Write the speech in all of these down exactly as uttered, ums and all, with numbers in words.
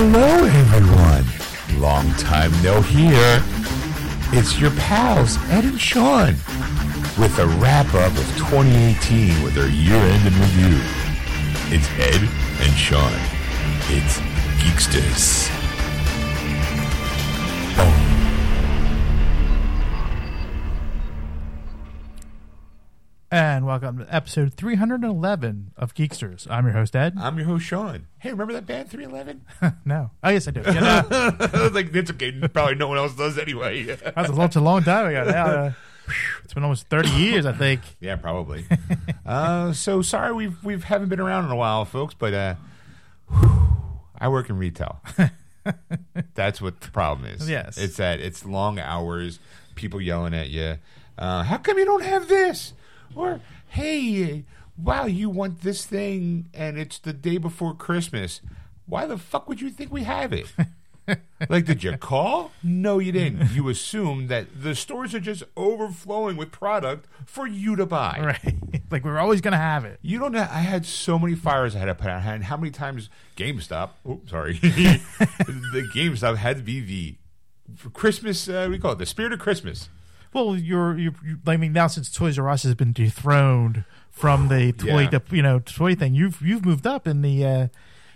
Hello, everyone. Long time no here. It's your pals, Ed and Sean, with a wrap-up of twenty eighteen with our year-end in review. It's Ed and Sean. It's Geeksters. And welcome to episode three eleven of Geeksters. I'm your host, Ed. I'm your host, Sean. Hey, remember that band, three eleven? No. Oh, yes, I do. Yeah, no. I was like, it's okay. Probably no one else does anyway. That was such a long time ago. Now, uh, it's been almost thirty years, I think. Yeah, probably. uh, so sorry we we've, we've haven't been around in a while, folks, but uh, whew, I work in retail. That's what the problem is. Yes. It's that it's long hours, people yelling at you. Uh, how come you don't have this? Or, hey, wow, you want this thing, and it's the day before Christmas. Why the fuck would you think we have it? Like, did you call? No, you didn't. You assume that the stores are just overflowing with product for you to buy. Right. Like, we're always going to have it. You don't know. I had so many fires I had to put out. And how many times GameStop, oh, sorry, the GameStop had to be the Christmas, uh, what do you call it, the spirit of Christmas. Well, you're, you're, you're, I mean, now since Toys R Us has been dethroned from the toy, yeah. to, you know, toy thing, you've you've moved up in the, uh,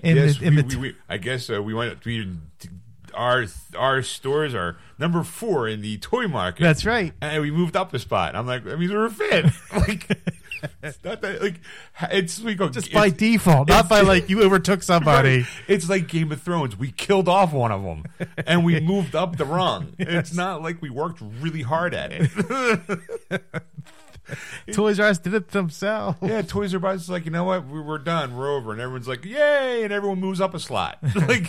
in yes, the, in we, the t- we, we, I guess uh, we went we, our our stores are number four in the toy market. That's right, and we moved up a spot. I'm like, I mean, we're a fan. Like, it's not that, like, it's we go just it's, by default, not by like you overtook somebody. Right. It's like Game of Thrones. We killed off one of them, and we moved up the rung. Yes. It's not like we worked really hard at it. Toys R Us did it themselves. Yeah, Toys R Us is like, you know what? We, we're done. We're over, and everyone's like, yay! And everyone moves up a slot. Like,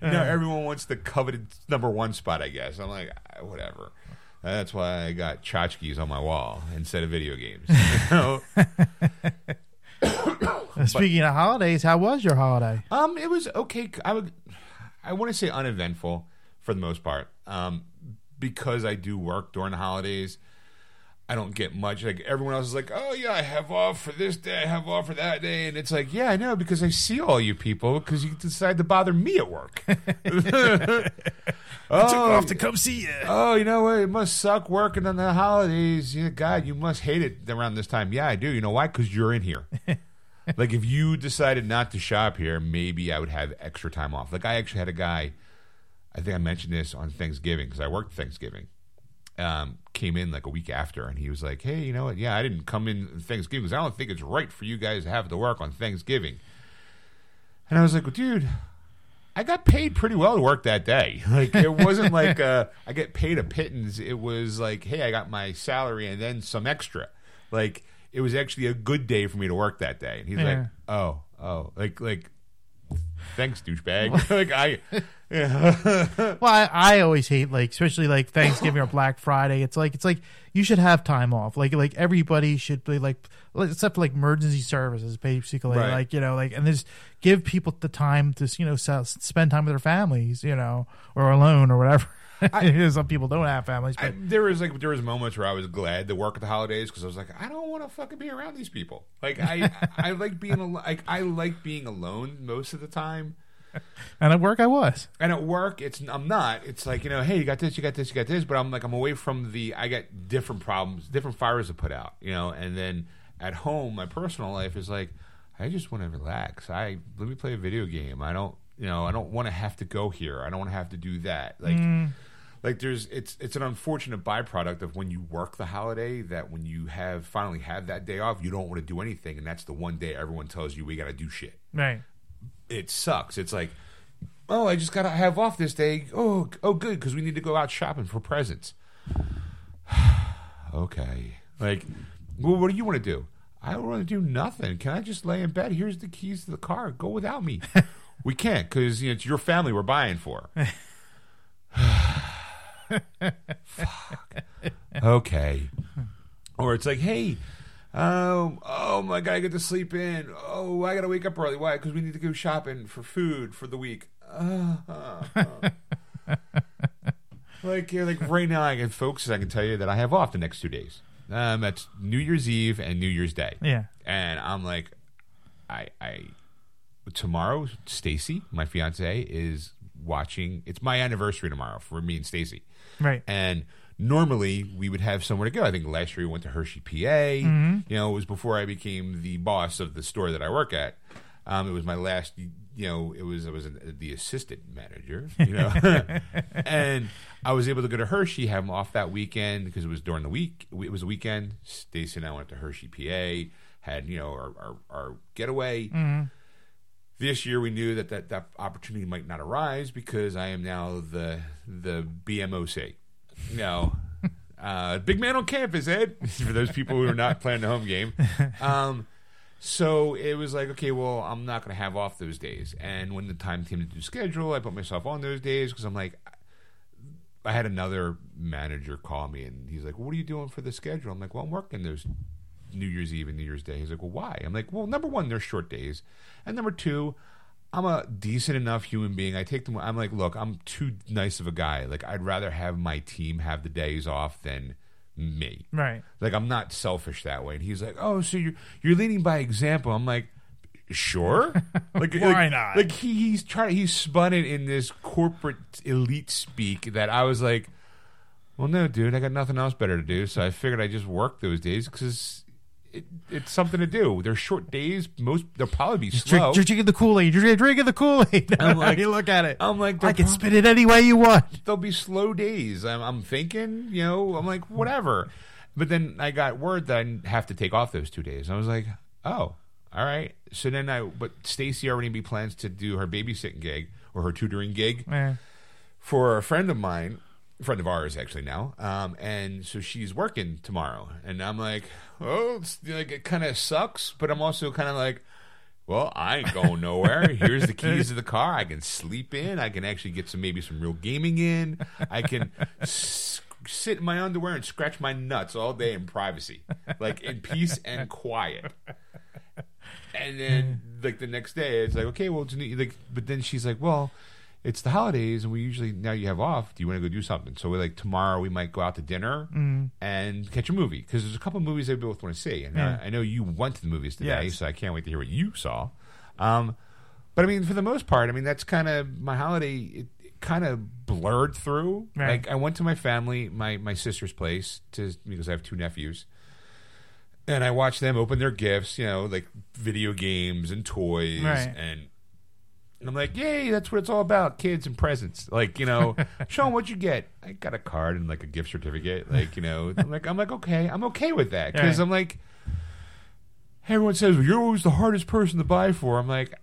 now everyone wants the coveted number one spot. I guess I'm like, whatever. That's why I got tchotchkes on my wall instead of video games. You know? Speaking but, of holidays, how was your holiday? Um, it was okay. I would, I want to say uneventful for the most part. Um, because I do work during the holidays, I don't get much. Like everyone else is like, oh yeah, I have off for this day, I have off for that day, and it's like, yeah, I know, because I see all you people because you decide to bother me at work. I took oh, off to come see you. Oh, you know what? It must suck working on the holidays. Yeah, God, you must hate it around this time. Yeah, I do. You know why? Because you're in here. Like, if you decided not to shop here, maybe I would have extra time off. Like, I actually had a guy, I think I mentioned this on Thanksgiving because I worked Thanksgiving, um, came in like a week after, and he was like, hey, you know what? Yeah, I didn't come in Thanksgiving because I don't think it's right for you guys to have to work on Thanksgiving. And I was like, well, dude, I got paid pretty well to work that day. Like, it wasn't like uh, I get paid a pittance. It was like, hey, I got my salary and then some extra. Like, it was actually a good day for me to work that day. And he's yeah. like, oh, oh, like, like, thanks, douchebag. Like, I, yeah. Well, I, I always hate, like, especially like Thanksgiving or Black Friday. It's like, it's like you should have time off. Like, like everybody should be like, except for like emergency services, basically. Right. Like, you know, like, and just give people the time to, you know, spend time with their families, you know, or alone or whatever. I, some people don't have families. But. I, there was like there was moments where I was glad to work at the holidays because I was like, I don't want to fucking be around these people. Like, I, I, I like being al- like I like being alone most of the time. And at work, I was. And at work, it's I'm not. It's like, you know, hey, you got this, you got this, you got this. But I'm like, I'm away from the. I got different problems, different fires to put out, you know. And then at home, my personal life is like, I just want to relax. I let me play a video game. I don't, you know, I don't want to have to go here. I don't want to have to do that. Like. Mm. Like there's, it's it's an unfortunate byproduct of when you work the holiday that when you have finally have that day off, you don't want to do anything, and that's the one day everyone tells you we got to do shit. Right. It sucks. It's like, oh, I just got to have off this day. Oh, oh, good, because we need to go out shopping for presents. Okay. Like, well, what do you want to do? I don't want to do nothing. Can I just lay in bed? Here's the keys to the car. Go without me. We can't because you know, it's your family we're buying for. Fuck. Okay. Or it's like, hey, um, oh my God, I get to sleep in. Oh, I gotta wake up early. Why? Because we need to go shopping for food for the week. Uh, uh, uh. Like, yeah, like right now, I can, folks, I can tell you that I have off the next two days. Um, that's New Year's Eve and New Year's Day. Yeah. And I'm like, I, I, tomorrow, Stacy, my fiance, is watching. It's my anniversary tomorrow for me and Stacy. Right. And normally we would have somewhere to go. I think last year we went to Hershey, P A. Mm-hmm. You know, it was before I became the boss of the store that I work at. Um, it was my last. You know, it was I was an, the assistant manager. You know, and I was able to go to Hershey, have them off that weekend because it was during the week. It was a weekend. Stacy and I went to Hershey, P A. Had you know our our, our getaway. Mm-hmm. This year, we knew that, that that opportunity might not arise because I am now the the B M O C. You know, uh, big man on campus, Ed. For those people who are not playing the home game. Um, so it was like, okay, well, I'm not going to have off those days. And when the time came to do schedule, I put myself on those days because I'm like, I had another manager call me and he's like, well, what are you doing for the schedule? I'm like, well, I'm working those New Year's Eve and New Year's Day. He's like, well, why? I'm like, well, number one, they're short days. And number two, I'm a decent enough human being. I take them. I'm like, look, I'm too nice of a guy. Like, I'd rather have my team have the days off than me. Right. Like, I'm not selfish that way. And he's like, oh, so you're, you're leading by example. I'm like, sure. Like, why like, not? Like, he, he's trying, he's spun it in this corporate elite speak that I was like, well, no, dude, I got nothing else better to do. So I figured I just work those days because It, it's something to do. They're short days. Most they'll probably be slow. You're drinking the Kool-Aid. You're drinking the Kool-Aid. I'm like, you look at it. I'm like, I can spin it any way you want. They'll be slow days. I'm, I'm thinking, you know, I'm like, whatever. But then I got word that I have to take off those two days. I was like, oh, all right. So then I, but Stacy already be plans to do her babysitting gig or her tutoring gig eh. for a friend of mine. Friend of ours, actually, now. Um, and so she's working tomorrow. And I'm like, oh, it's, like, it kind of sucks. But I'm also kind of like, well, I ain't going nowhere. Here's the keys to the car. I can sleep in. I can actually get some maybe some real gaming in. I can s- sit in my underwear and scratch my nuts all day in privacy, like in peace and quiet. And then, like, the next day, it's like, okay, well, it's new, like, but then she's like, well, it's the holidays, and we usually, now you have off. Do you want to go do something? So we're like, tomorrow we might go out to dinner mm. and catch a movie. Because there's a couple of movies they both want to see. And yeah. I, I know you went to the movies today, yes. so I can't wait to hear what you saw. Um, but, I mean, for the most part, I mean, that's kind of my holiday. It, it kind of blurred through. Right. Like, I went to my family, my, my sister's place, to because I have two nephews. And I watched them open their gifts, you know, like video games and toys right. and... And I'm like, yay, that's what it's all about, kids and presents. Like, you know, show them what you get. I got a card and, like, a gift certificate. Like, you know, I'm like, I'm like, okay, I'm okay with that. Because right. I'm like, everyone says, well, you're always the hardest person to buy for. I'm like,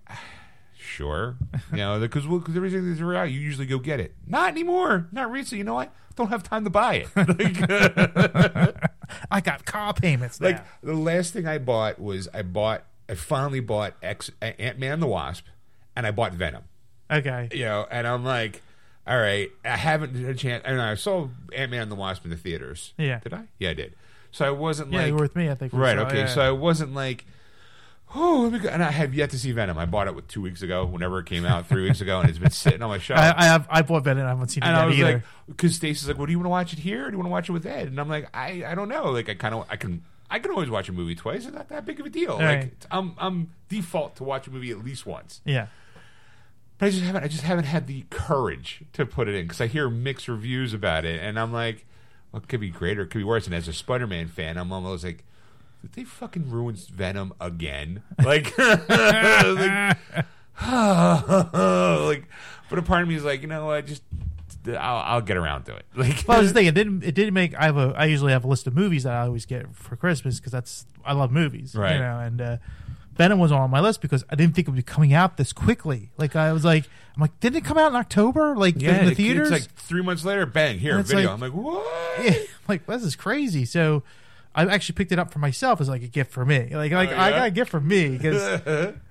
sure. You know, because well, everything that's around, you usually go get it. Not anymore. Not recently. You know what? I don't have time to buy it. Like, I got car payments now. Like, the last thing I bought was I bought, I finally bought X, Ant-Man and the Wasp. And I bought Venom. Okay. You know, and I'm like, all right, I haven't had a chance. I mean, I saw Ant-Man and the Wasp in the theaters. Yeah. Did I? Yeah, I did. So I wasn't yeah, like. Yeah, you were with me, I think. Right, so. okay. Yeah. So I wasn't like, oh, let me go. And I have yet to see Venom. I bought it with two weeks ago, whenever it came out, three weeks ago, and it's been sitting on my shelf. I, I, have, I bought Venom. I haven't seen it and yet I was either. Because like, Stacey's like, well, do you want to watch it here or do you want to watch it with Ed? And I'm like, I, I don't know. Like, I kind of, I can. I can always watch a movie twice. It's not that big of a deal. Right. Like I'm, I'm default to watch a movie at least once. Yeah, but I just haven't. I just haven't had the courage to put it in because I hear mixed reviews about it, and I'm like, well, it could be greater, it could be worse. And as a Spider-Man fan, I'm almost like, did they fucking ruin Venom again? Like, like, like, but a part of me is like, you know, I just. I'll, I'll get around to it. Like, well, I was thinking, it didn't it didn't make. I have a. I usually have a list of movies that I always get for Christmas because that's I love movies, right? You know, and uh, Venom was on my list because I didn't think it would be coming out this quickly. Like I was like, I'm like, didn't it come out in October? Like yeah, in the it, theaters? It's like three months later, bang, here a video. Like, I'm like, what? Yeah, I'm like well, this is crazy. So I actually picked it up for myself as like a gift for me. Like like oh, yeah? I got a gift for me because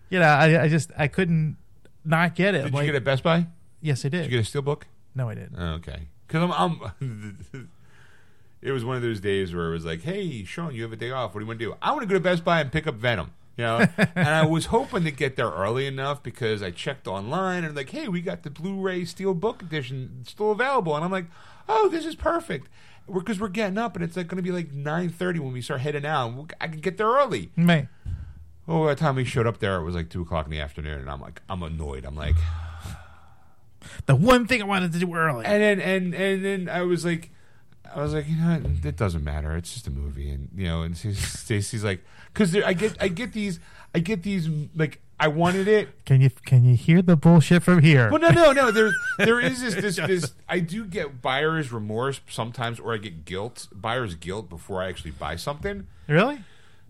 you know I, I just I couldn't not get it. Did like, you get it at Best Buy? Yes, I did. Did you get a steelbook? No, I didn't. Okay. Because I'm, I'm it was one of those days where it was like, hey, Sean, you have a day off. What do you want to do? I want to go to Best Buy and pick up Venom. You know? And I was hoping to get there early enough because I checked online and like, hey, we got the Blu-ray Steelbook edition. It's still available. And I'm like, oh, this is perfect. Because we're, we're getting up and it's like going to be like nine thirty when we start heading out. I can get there early. Right. Oh, by the time we showed up there, it was like two o'clock in the afternoon, and I'm like, I'm annoyed. I'm like, the one thing I wanted to do early. And then and and then I was like, I was like, you know, it doesn't matter. It's just a movie, and you know. And Stacey's like, because I get, I get these, I get these, like, I wanted it. Can you can you hear the bullshit from here? Well, no, no, no. There there is this this this. I do get buyer's remorse sometimes, or I get guilt, buyer's guilt before I actually buy something. Really?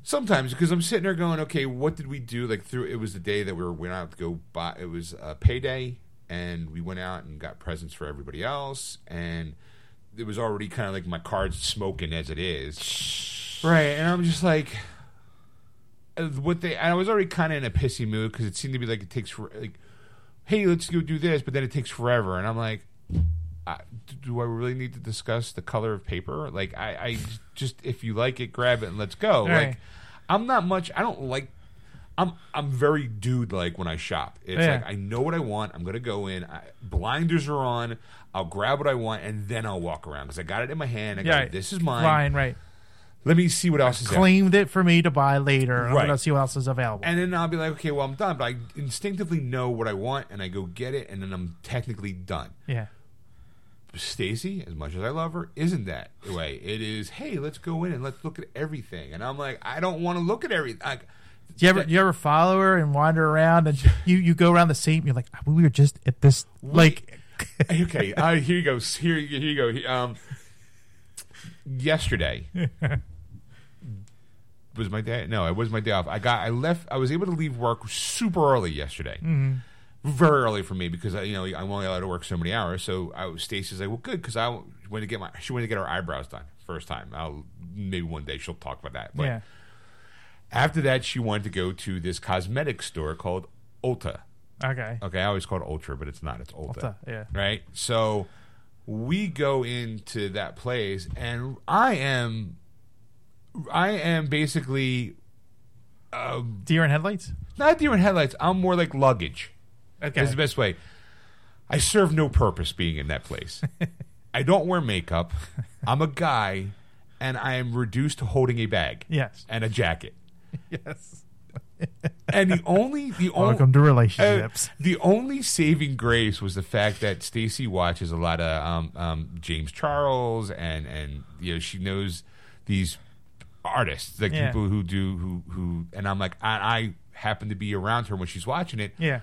Sometimes, because I'm sitting there going, okay, what did we do? Like, through it was the day that we were went out to go buy. It was a payday, and we went out and got presents for everybody else, and it was already kind of like my card's smoking as it is, right? And I'm just like, what they. And I was already kind of in a pissy mood because it seemed to be like it takes for, like, hey, let's go do this, but then it takes forever, and I'm like, I, do I really need to discuss the color of paper? Like, I, I just, if you like it, grab it and let's go. All like, right. I'm not much. I don't like. I'm I'm very dude like when I shop. It's yeah. like I know what I want. I'm gonna go in. I, blinders are on. I'll grab what I want and then I'll walk around because I got it in my hand. I yeah, go, this is mine. Mine, right? Let me see what else I is claimed there. It for me to buy later. Right. I'm gonna see what else is available. And then I'll be like, okay, well I'm done. But I instinctively know what I want and I go get it and then I'm technically done. Yeah. Stacey, as much as I love her, isn't that way. It is, hey, let's go in and let's look at everything. And I'm like, I don't want to look at everything. I, do you ever, that, you ever follow her and wander around and you, you go around the same? You're like, we were just at this. We, like, okay, uh, here you go. Here, here you go. Um, yesterday was my day. No, it was my day off. I got, I left. I was able to leave work super early yesterday. Mm-hmm. Very early for me because I, you know, I'm only allowed to work so many hours. So I, Stacey's like, well, good, because I went to get my she went to get her eyebrows done first time. I'll maybe one day she'll talk about that. But yeah. After that, she wanted to go to this cosmetic store called Ulta. Okay. Okay, I always call it Ultra, but it's not. It's Ulta. Ulta, yeah. Right. So we go into that place, and I am, I am basically uh, deer in headlights. Not deer in headlights. I'm more like luggage. Okay. That's the best way. I serve no purpose being in that place. I don't wear makeup. I'm a guy, and I am reduced to holding a bag. Yes. And a jacket. Yes. And the only the welcome on, to relationships. Uh, the only saving grace was the fact that Stacey watches a lot of um, um, James Charles, and and you know she knows these artists, like yeah. people who do who who. And I'm like, I, I happen to be around her when she's watching it. Yeah.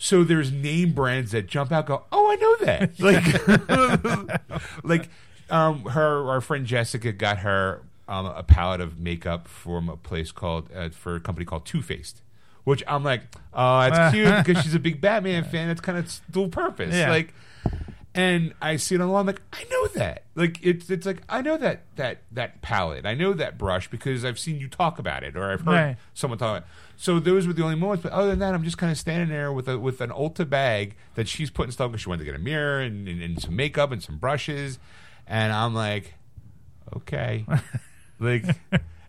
So there's name brands that jump out, go, oh, I know that. Like, like um, her, our friend Jessica got her um, a palette of makeup from a place called, uh, for a company called Too Faced, which I'm like, oh, that's cute because she's a big Batman fan. That's kind of dual purpose. Yeah. Like, and I see it on the wall, I'm like, I know that. Like, it's it's like, I know that that that palette. I know that brush because I've seen you talk about it or I've heard right. someone talk about it. So those were the only moments. But other than that, I'm just kind of standing there with a with an Ulta bag that she's putting stuff because she wanted to get a mirror and, and, and some makeup and some brushes. And I'm like, okay. Like,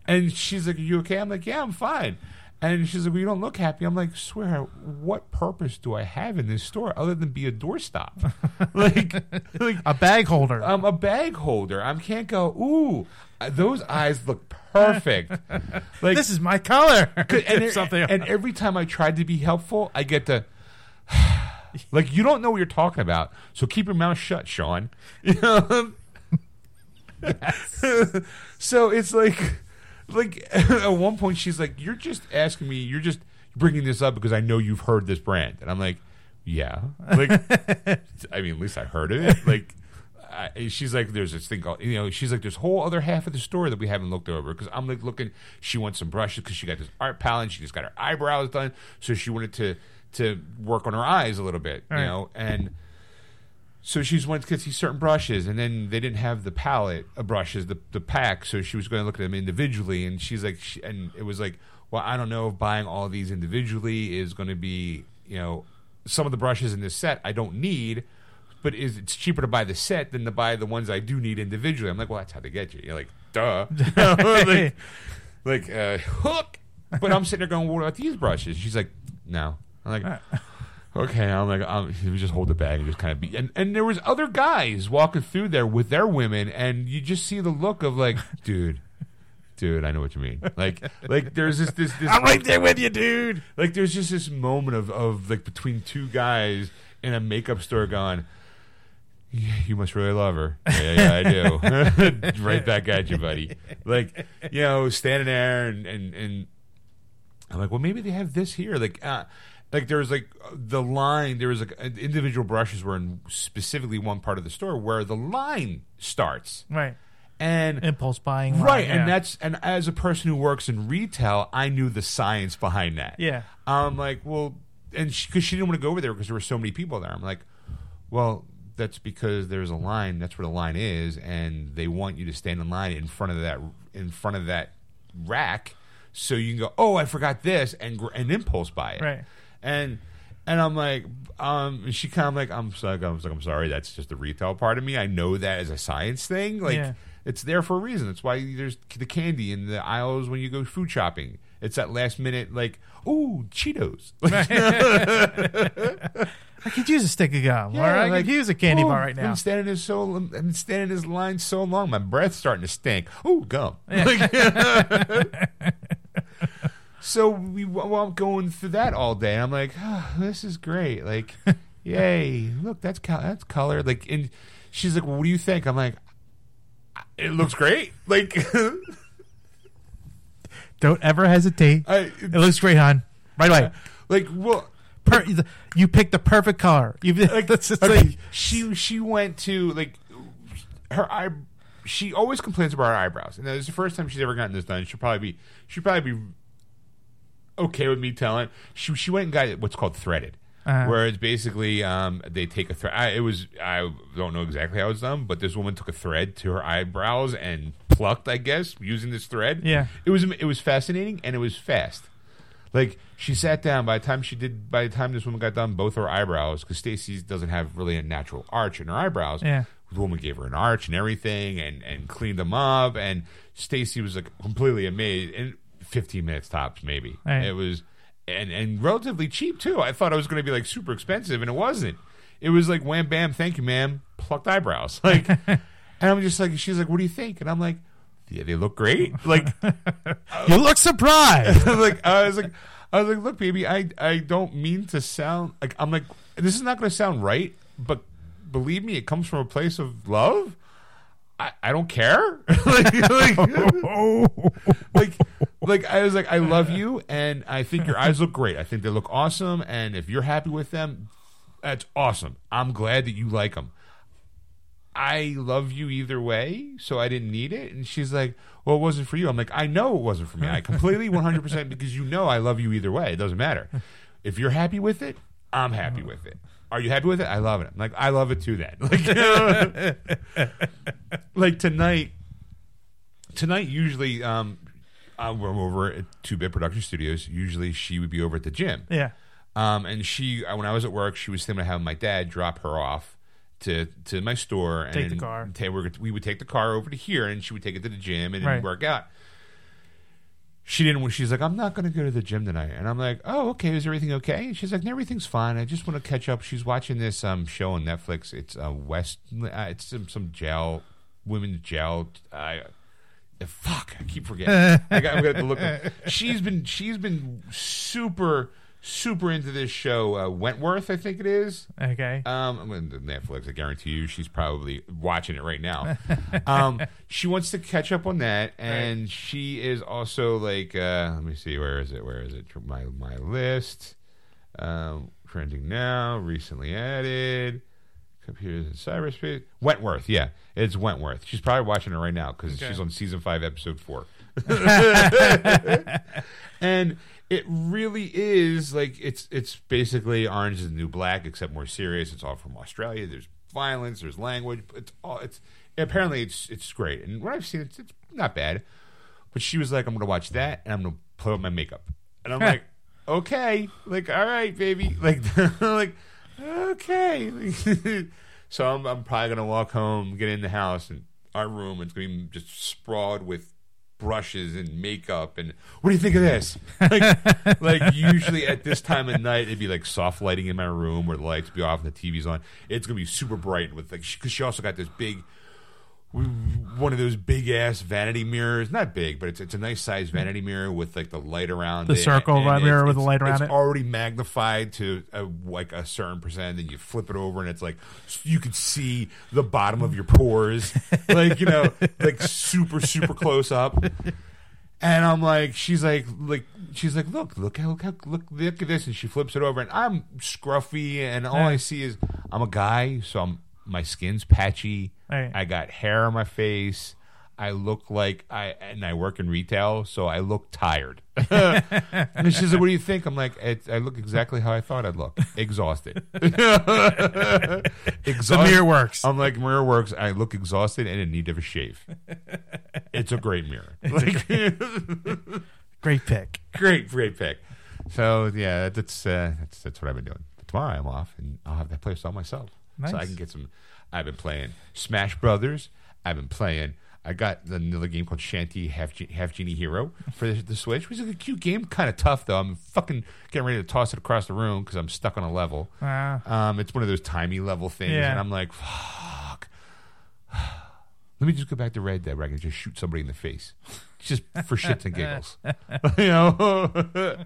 and she's like, are you okay? I'm like, yeah, I'm fine. And she's like, well, you don't look happy. I'm like, swear, what purpose do I have in this store other than be a doorstop? like, like a bag holder. I'm a bag holder. I can't go, ooh, those eyes look perfect. Like, this is my color. And, something and every time I tried to be helpful, I get to, like, you don't know what you're talking about, so keep your mouth shut, Sean. You know? Yes. So it's like... Like, at one point, she's like, you're just asking me, you're just bringing this up because I know you've heard this brand. And I'm like, yeah. Like, I mean, at least I heard of it. Like, I, she's like, there's this thing called, you know, she's like, there's a whole other half of the store that we haven't looked over. Because I'm like looking, she wants some brushes because she got this art palette and she just got her eyebrows done. So she wanted to, to work on her eyes a little bit, All you right. know, and... So she wanted to get these certain brushes, and then they didn't have the palette of brushes, the the pack. So she was going to look at them individually, and she's like, she, and it was like, well, I don't know if buying all these individually is going to be, you know, some of the brushes in this set I don't need, but is it's cheaper to buy the set than to buy the ones I do need individually. I'm like, well, that's how they get you. You're like, duh, like, like uh, hook. But I'm sitting there going, well, what about these brushes? She's like, no. I'm like. Okay, I'm like, I'm, just hold the bag and just kind of be. And, and there was other guys walking through there with their women, and you just see the look of like, dude, dude, I know what you mean. Like, like there's this, this, this. I'm right there with you, dude. Like, there's just this moment of, of like between two guys in a makeup store going, you must really love her. Yeah, yeah, I do. Right back at you, buddy. Like, you know, standing there and, and, and I'm like, well, maybe they have this here. Like, uh, like there was like the line, there was like individual brushes were in specifically one part of the store where the line starts. Right. And impulse buying. Line, right. Yeah. And that's, and as a person who works in retail, I knew the science behind that. Yeah. I'm like, well, and she, cause she didn't want to go over there because there were so many people there. I'm like, well, that's because there's a line. That's where the line is, and they want you to stand in line in front of that in front of that rack, so you can go, oh, I forgot this, and and impulse buy it. Right. And and I'm like, um, she kind of like, I'm like, I'm like, I'm sorry, that's just the retail part of me. I know that as a science thing. Like, yeah. It's there for a reason. It's why there's the candy in the aisles when you go food shopping. It's that last minute, like, ooh, Cheetos. Right. I could use a stick of gum. Yeah, or I like, could use a candy oh, bar right now. I've been standing in so, I've been standing in this line so long, my breath's starting to stink. Ooh, gum. Yeah. Like, so we, well, I'm going through that all day. I'm like, oh, this is great. Like, yay! Look, that's co- that's color. Like, and she's like, well, what do you think? I'm like, it looks great. Like, don't ever hesitate. I, it looks great, hon. Right away. Like, well. Per, you picked the perfect color. You, like, that's okay. Like, she she went to like her eye. She always complains about her eyebrows, and it's the first time she's ever gotten this done. She'll probably be she'll probably be okay with me telling. She she went and got what's called threaded, uh-huh. where it's basically um, they take a thread. I, it was I don't know exactly how it's done, but this woman took a thread to her eyebrows and plucked, I guess, using this thread. Yeah, it was it was fascinating and it was fast. Like, she sat down. By the time she did, by the time this woman got done, both her eyebrows, because Stacey doesn't have really a natural arch in her eyebrows. Yeah. The woman gave her an arch and everything, and, and cleaned them up. And Stacey was like completely amazed. And fifteen minutes tops, maybe. Right. It was, and and relatively cheap too. I thought it was going to be like super expensive, and it wasn't. It was like wham bam, thank you, ma'am. Plucked eyebrows, like. And I'm just like, she's like, what do you think? And I'm like, yeah, they look great. Like, you look surprised. Like, I was like, I was like, look, baby, I, I don't mean to sound like I'm like this is not going to sound right, but believe me, it comes from a place of love. I, I don't care. like, like, like, like, I was like, I love you, and I think your eyes look great. I think they look awesome, and if you're happy with them, that's awesome. I'm glad that you like them. I love you either way, so I didn't need it. And she's like, well, it wasn't for you. I'm like, I know it wasn't for me. I completely one hundred percent because you know I love you either way. It doesn't matter. If you're happy with it, I'm happy with it. Are you happy with it? I love it. I'm like, I love it too then. Like, like tonight, tonight usually um, I'm over at two-Bit Production Studios. Usually she would be over at the gym. Yeah. Um, and she, when I was at work, she was thinking about having my dad drop her off to to my store, and take the car. T- we would take the car over to here, and she would take it to the gym, and right. It'd work out. She didn't. She's like, I'm not going to go to the gym tonight, and I'm like, oh, okay. Is everything okay? And she's like, no, everything's fine. I just want to catch up. She's watching this um show on Netflix. It's a uh, West. Uh, it's some some jail women's jail. Uh, fuck, I keep forgetting. I got, I'm going to look. Up. She's been she's been super. Super into this show, uh, Wentworth, I think it is. Okay. Um, I'm on Netflix. I guarantee you, she's probably watching it right now. um, she wants to catch up on that, and right. She is also like, uh, let me see, where is it? Where is it? My my list. Um, trending now, recently added. Computers in cyberspace. Wentworth, yeah, it's Wentworth. She's probably watching it right now because okay. She's on season five, episode four. And it really is like it's it's basically Orange is the New Black, except more serious. It's all from Australia. There's violence. There's language. It's all. It's apparently it's it's great. And what I've seen, it's, it's not bad. But she was like, I'm gonna watch that and I'm gonna put on my makeup. And I'm like, okay, like all right, baby, like like okay. So I'm I'm probably gonna walk home, get in the house, and our room it's gonna be just sprawled with brushes and makeup and what do you think of this? Like, like usually at this time of night it'd be like soft lighting in my room where the lights be off and the T V's on. It's gonna be super bright with like because she, she also got this big one of those big ass vanity mirrors. Not big, but it's it's a nice size vanity mirror with like the light around the it. The circle and, and mirror with the light around it's it. It's already magnified to a, like a certain percent, and you flip it over, and it's like you can see the bottom of your pores, like you know, like super super close up. And I'm like, she's like, like she's like, look, look how, how look look at this, and she flips it over, and I'm scruffy, and all right. I see is I'm a guy, so I'm. My skin's patchy. Right. I got hair on my face. I look like I and I work in retail, so I look tired. And she said, "What do you think?" I'm like, I, "I look exactly how I thought I'd look. Exhausted. Exhausted. The mirror works. I'm like, mirror works. I look exhausted and in need of a shave. It's a great mirror. Like, a great, great pick. Great, great pick. So yeah, that's uh, that's that's what I've been doing. But tomorrow I'm off, and I'll have that place all myself. Nice. So I can get some. I've been playing Smash Brothers. I've been playing. I got another game called Shanty Half G- Half Genie Hero for the, the Switch, which is a cute game. Kind of tough though. I'm fucking getting ready to toss it across the room because I'm stuck on a level. Wow. Um, it's one of those timey level things, yeah. And I'm like, fuck. Let me just go back to Red Dead where I can just shoot somebody in the face, just for shits and giggles, you know.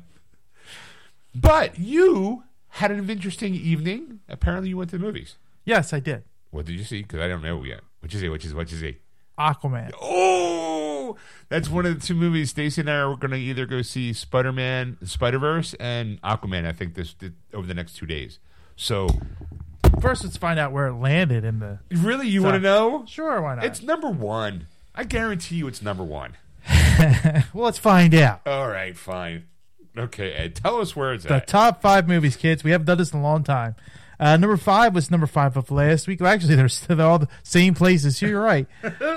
But you had an interesting evening. Apparently, you went to the movies. Yes, I did. What did you see? Because I don't know yet. What you see? What you see? What you see? Aquaman. Oh, that's one of the two movies. Stacey and I are going to either go see Spider-Man, Spider-Verse, and Aquaman. I think this over the next two days. So first, let's find out where it landed in the. Really, you want to know? Sure, why not? It's number one. I guarantee you, it's number one. Well, let's find out. All right, fine. Okay, Ed, tell us where it's the at. The top five movies, kids. We haven't done this in a long time. Uh, number five was number five of last week. Well, actually, they're, they're all the same places. You're right.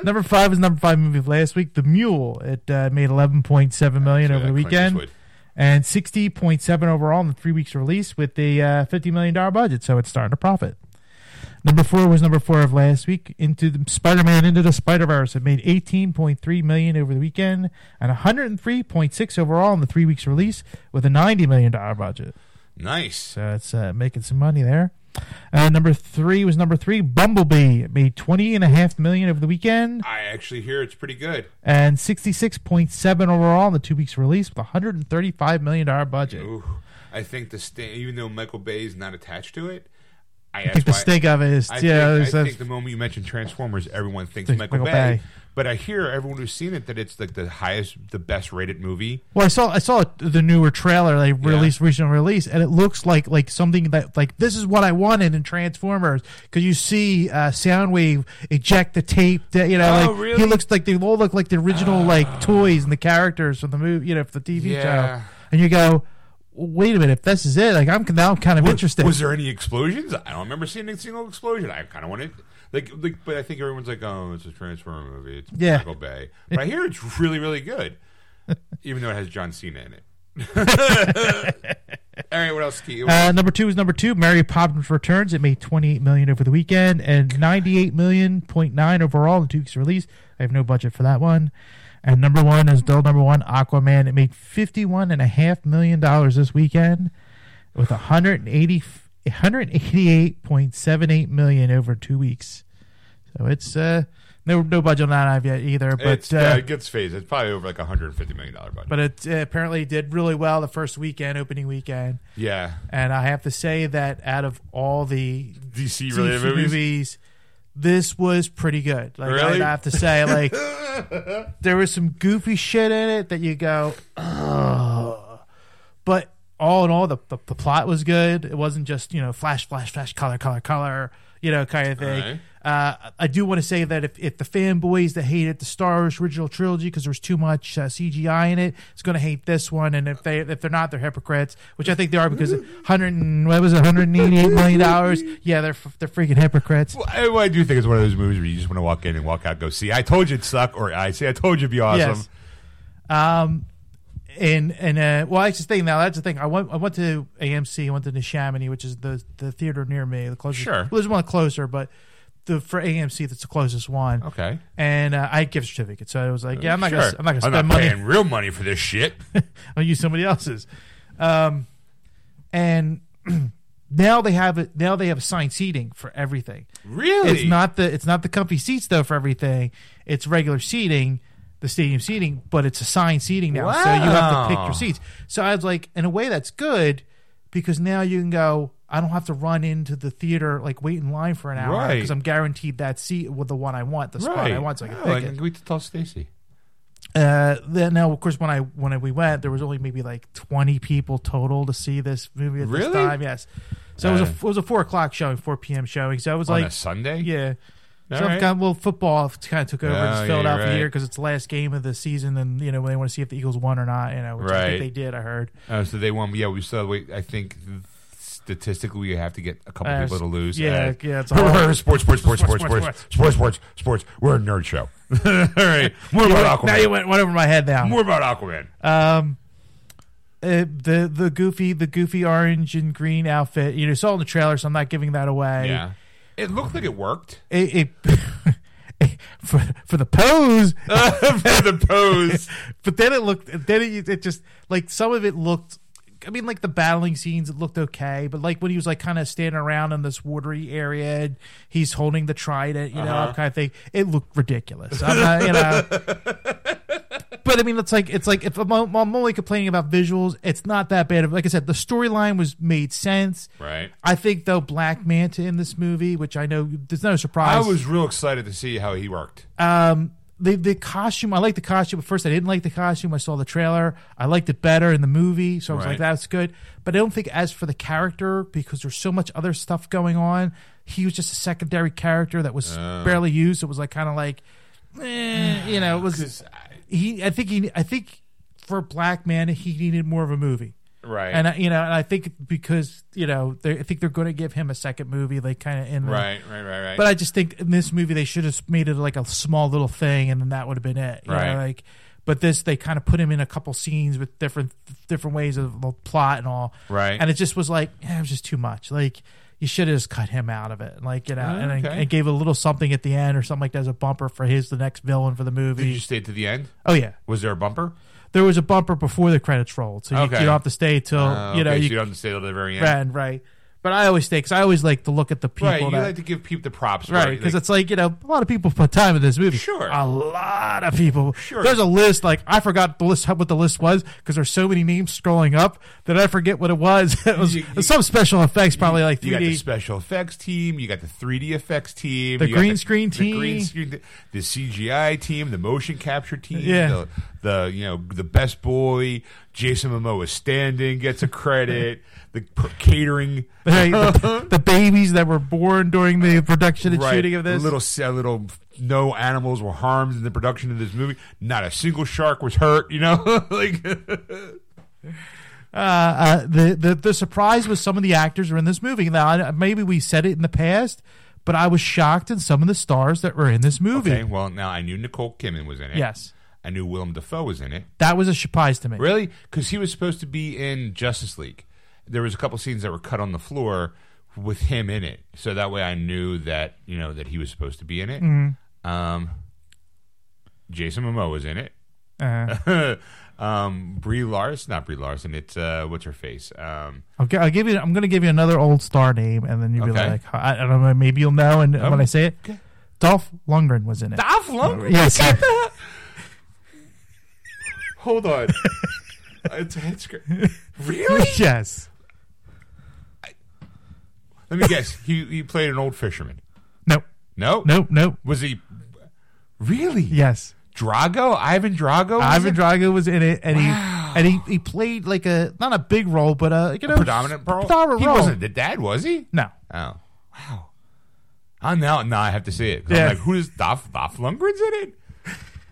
Number five was number five movie of last week, The Mule. It uh, made eleven point seven million dollars over the weekend and sixty point seven overall in the three weeks release with a uh, fifty million dollars budget, so it's starting to profit. Number four was number four of last week, Into the Spider-Man, Into the Spider-Verse. It made eighteen point three million dollars over the weekend and one hundred three point six overall in the three weeks release with a ninety million dollars budget. Nice. So it's uh, making some money there. Uh, number three was number three, Bumblebee. It made twenty point five million dollars over the weekend. I actually hear it's pretty good. And sixty-six point seven overall in the two weeks release with a one hundred thirty-five million dollars budget. Ooh, I think the st- even though Michael Bay is not attached to it, I, I think the stink of it is. I, yeah, think, I think the moment you mentioned Transformers, everyone thinks Michael, Michael Bay. Bay. But I hear everyone who's seen it that it's like the highest, the best rated movie. Well, I saw I saw the newer trailer they released, yeah. Regional release, and it looks like like something that like this is what I wanted in Transformers because you see uh, Soundwave eject the tape. That, you know, oh, like really? He looks like they all look like the original oh. like toys and the characters from the movie. You know, for the T V yeah. show, and you go. Wait a minute! If this is it, like I'm now I'm kind of was, interested. Was there any explosions? I don't remember seeing a single explosion. I kind of wanted, like, like, but I think everyone's like, "Oh, it's a Transformer movie. It's yeah. Michael Bay." But I hear it's really, really good, even though it has John Cena in it. All right, what else? Uh, number two is number two. Mary Poppins Returns. It made twenty-eight million dollars over the weekend and ninety-eight million point nine overall in two weeks release. I have no budget for that one. And number one is still number one, Aquaman. It made fifty-one point five million dollars this weekend with one hundred eighty-eight point seven eight million dollars over two weeks. So it's uh, no no budget on that yet either. But it's, uh, uh, it gets phased. It's probably over like one hundred fifty million dollars budget. But it uh, apparently did really well the first weekend, opening weekend. Yeah. And I have to say that out of all the D C-related D C movies, movies this was pretty good. Like really? I have to say, like there was some goofy shit in it that you go, ugh. But all in all, the, the the plot was good. It wasn't just you know flash, flash, flash, color, color, color, you know kind of thing. Right. Uh, I do want to say that if, if the fanboys that hated the Star Wars original trilogy because there was too much uh, C G I in it, it's going to hate this one. And if they if they're not, they're hypocrites, which I think they are because hundred what was it, one hundred eighty-eight million dollars? Yeah, they're they're freaking hypocrites. Well, I, well, I do think it's one of those movies where you just want to walk in and walk out, and go see. I told you it'd suck, or I say I told you it'd be awesome. Yes. Um. And and uh, well, that's the thing. Now that's the thing. I went I went to A M C. I went to the Chamonix, which is the, the theater near me, the closest. Sure. Well, there's one closer, but the for A M C, that's the closest one. Okay. And uh, I had gift certificate, so I was like, yeah, I'm not sure. gonna I'm not gonna spend I'm not money. Paying real money for this shit. I'll use somebody else's. Um, and Now they have it. Now they have assigned seating for everything. Really? It's not the it's not the comfy seats though for everything. It's regular seating, the stadium seating, but it's assigned seating now. Wow. So you have to pick your seats. So I was like, in a way, that's good because now you can go. I don't have to run into the theater like wait in line for an hour because right. I'm guaranteed that seat with the one I want, the spot right. I want, so I can oh, pick I can it. Go to tell Stacey. Uh, then now, of course, when I when I, we went, there was only maybe like twenty people total to see this movie at really? this time. Yes, so uh, it was a it was a four o'clock showing, four p m showing. So it was on like a Sunday. Yeah, all so right. I've got a little football kind of took over and oh, just filled yeah, out right. the year because it's the last game of the season, and you know they want to see if the Eagles won or not. You know, which right. I think they did. I heard. Oh, uh, so they won. Yeah, we still wait. I think. Statistically, you have to get a couple uh, people to lose. Yeah, uh, yeah. It's all sports, sports, sports, sports, sports, sports, sports, sports, sports. We're a nerd show. All right, more you about went, Aquaman. Now you went right over my head. Now more about Aquaman. Um, uh, the the goofy the goofy orange and green outfit. You know, saw in the trailer, so I'm not giving that away. Yeah, it looked like it worked. It. it For for the pose, uh, for the pose. But then it looked. Then it, it just like some of it looked. I mean, like the battling scenes, it looked okay, but like when he was like kind of standing around in this watery area, and he's holding the trident, you know, uh-huh. kind of thing. It looked ridiculous, I'm not, you know. But I mean, it's like it's like if I'm, I'm only complaining about visuals, it's not that bad. Like I said, the storyline was made sense, right? I think though, Black Manta in this movie, which I know there's no surprise. I was real excited to see how he worked. Um. The the costume, I liked the costume. At first, I didn't like the costume. I saw the trailer. I liked it better in the movie, so I was right. like, that's good. But I don't think as for the character, because there's so much other stuff going on, he was just a secondary character that was uh. barely used. It was like kind of like, eh, you know, it was he. I think he. I think for Black Man, he needed more of a movie. Right, and I, you know, and I think because you know, I think they're going to give him a second movie, like kind of in the, right, right, right, right. But I just think in this movie they should have made it like a small little thing, and then that would have been it, you right? know, like, but this they kind of put him in a couple scenes with different different ways of the plot and all, right? And it just was like eh, it was just too much. Like you should have just cut him out of it, like you know, oh, and, okay. and gave a little something at the end or something like that as a bumper for his the next villain for the movie. Did you stay to the end? Oh yeah. Was there a bumper? There was a bumper before the credits rolled, so you, okay. you don't have to stay till uh, you know. Okay, you, so you don't have to stay till the very end, right? Right. But I always stay because I always like to look at the people. Right, you that, like to give people the props, right? Because like, it's like you know, a lot of people put time in this movie. Sure, a lot of people. Sure, there's a list. Like I forgot the list what the list was because there's so many names scrolling up that I forget what it was. It was you, you, some special effects, probably you, like three D. You got the special effects team. You got the three D effects team. The green the, screen the team. The green screen. The, the C G I team. The motion capture team. Yeah. The, The you know the best boy Jason Momoa is standing gets a credit. The per- catering, right, the, the babies that were born during the production and right. shooting of this. Little little no animals were harmed in the production of this movie. Not a single shark was hurt. You know, like uh, uh, the the the surprise was some of the actors were in this movie. Now maybe we said it in the past. But I was shocked in some of the stars that were in this movie. Okay, well now I knew Nicole Kidman was in it. Yes. I knew Willem Dafoe was in it. That was a surprise to me. Really? Because he was supposed to be in Justice League. There was a couple scenes that were cut on the floor with him in it. So that way I knew that, you know, that he was supposed to be in it. Mm-hmm. Um, Jason Momoa was in it. Uh-huh. um, Brie Larson, not Brie Larson. It's, uh, what's her face? Um, okay, I'll give you, I'm going to give you another old star name, and then you'll okay. be like, I, I don't know, maybe you'll know and oh, when I say it. Okay. Dolph Lundgren was in it. Dolph Lundgren? Yes. Hold on. it's, it's really? Yes. I, let me guess. He he played an old fisherman. No. No? No, no. Was he really? Yes. Drago? Ivan Drago? Was Ivan it? Drago was in it and wow. he and he, he played like a not a big role, but a you know a predominant role. Predominant he role. wasn't the dad, was he? No. Oh. Wow. I now now I have to see it. Yeah. I'm like, who is Dolph Dolph Lundgren's in it?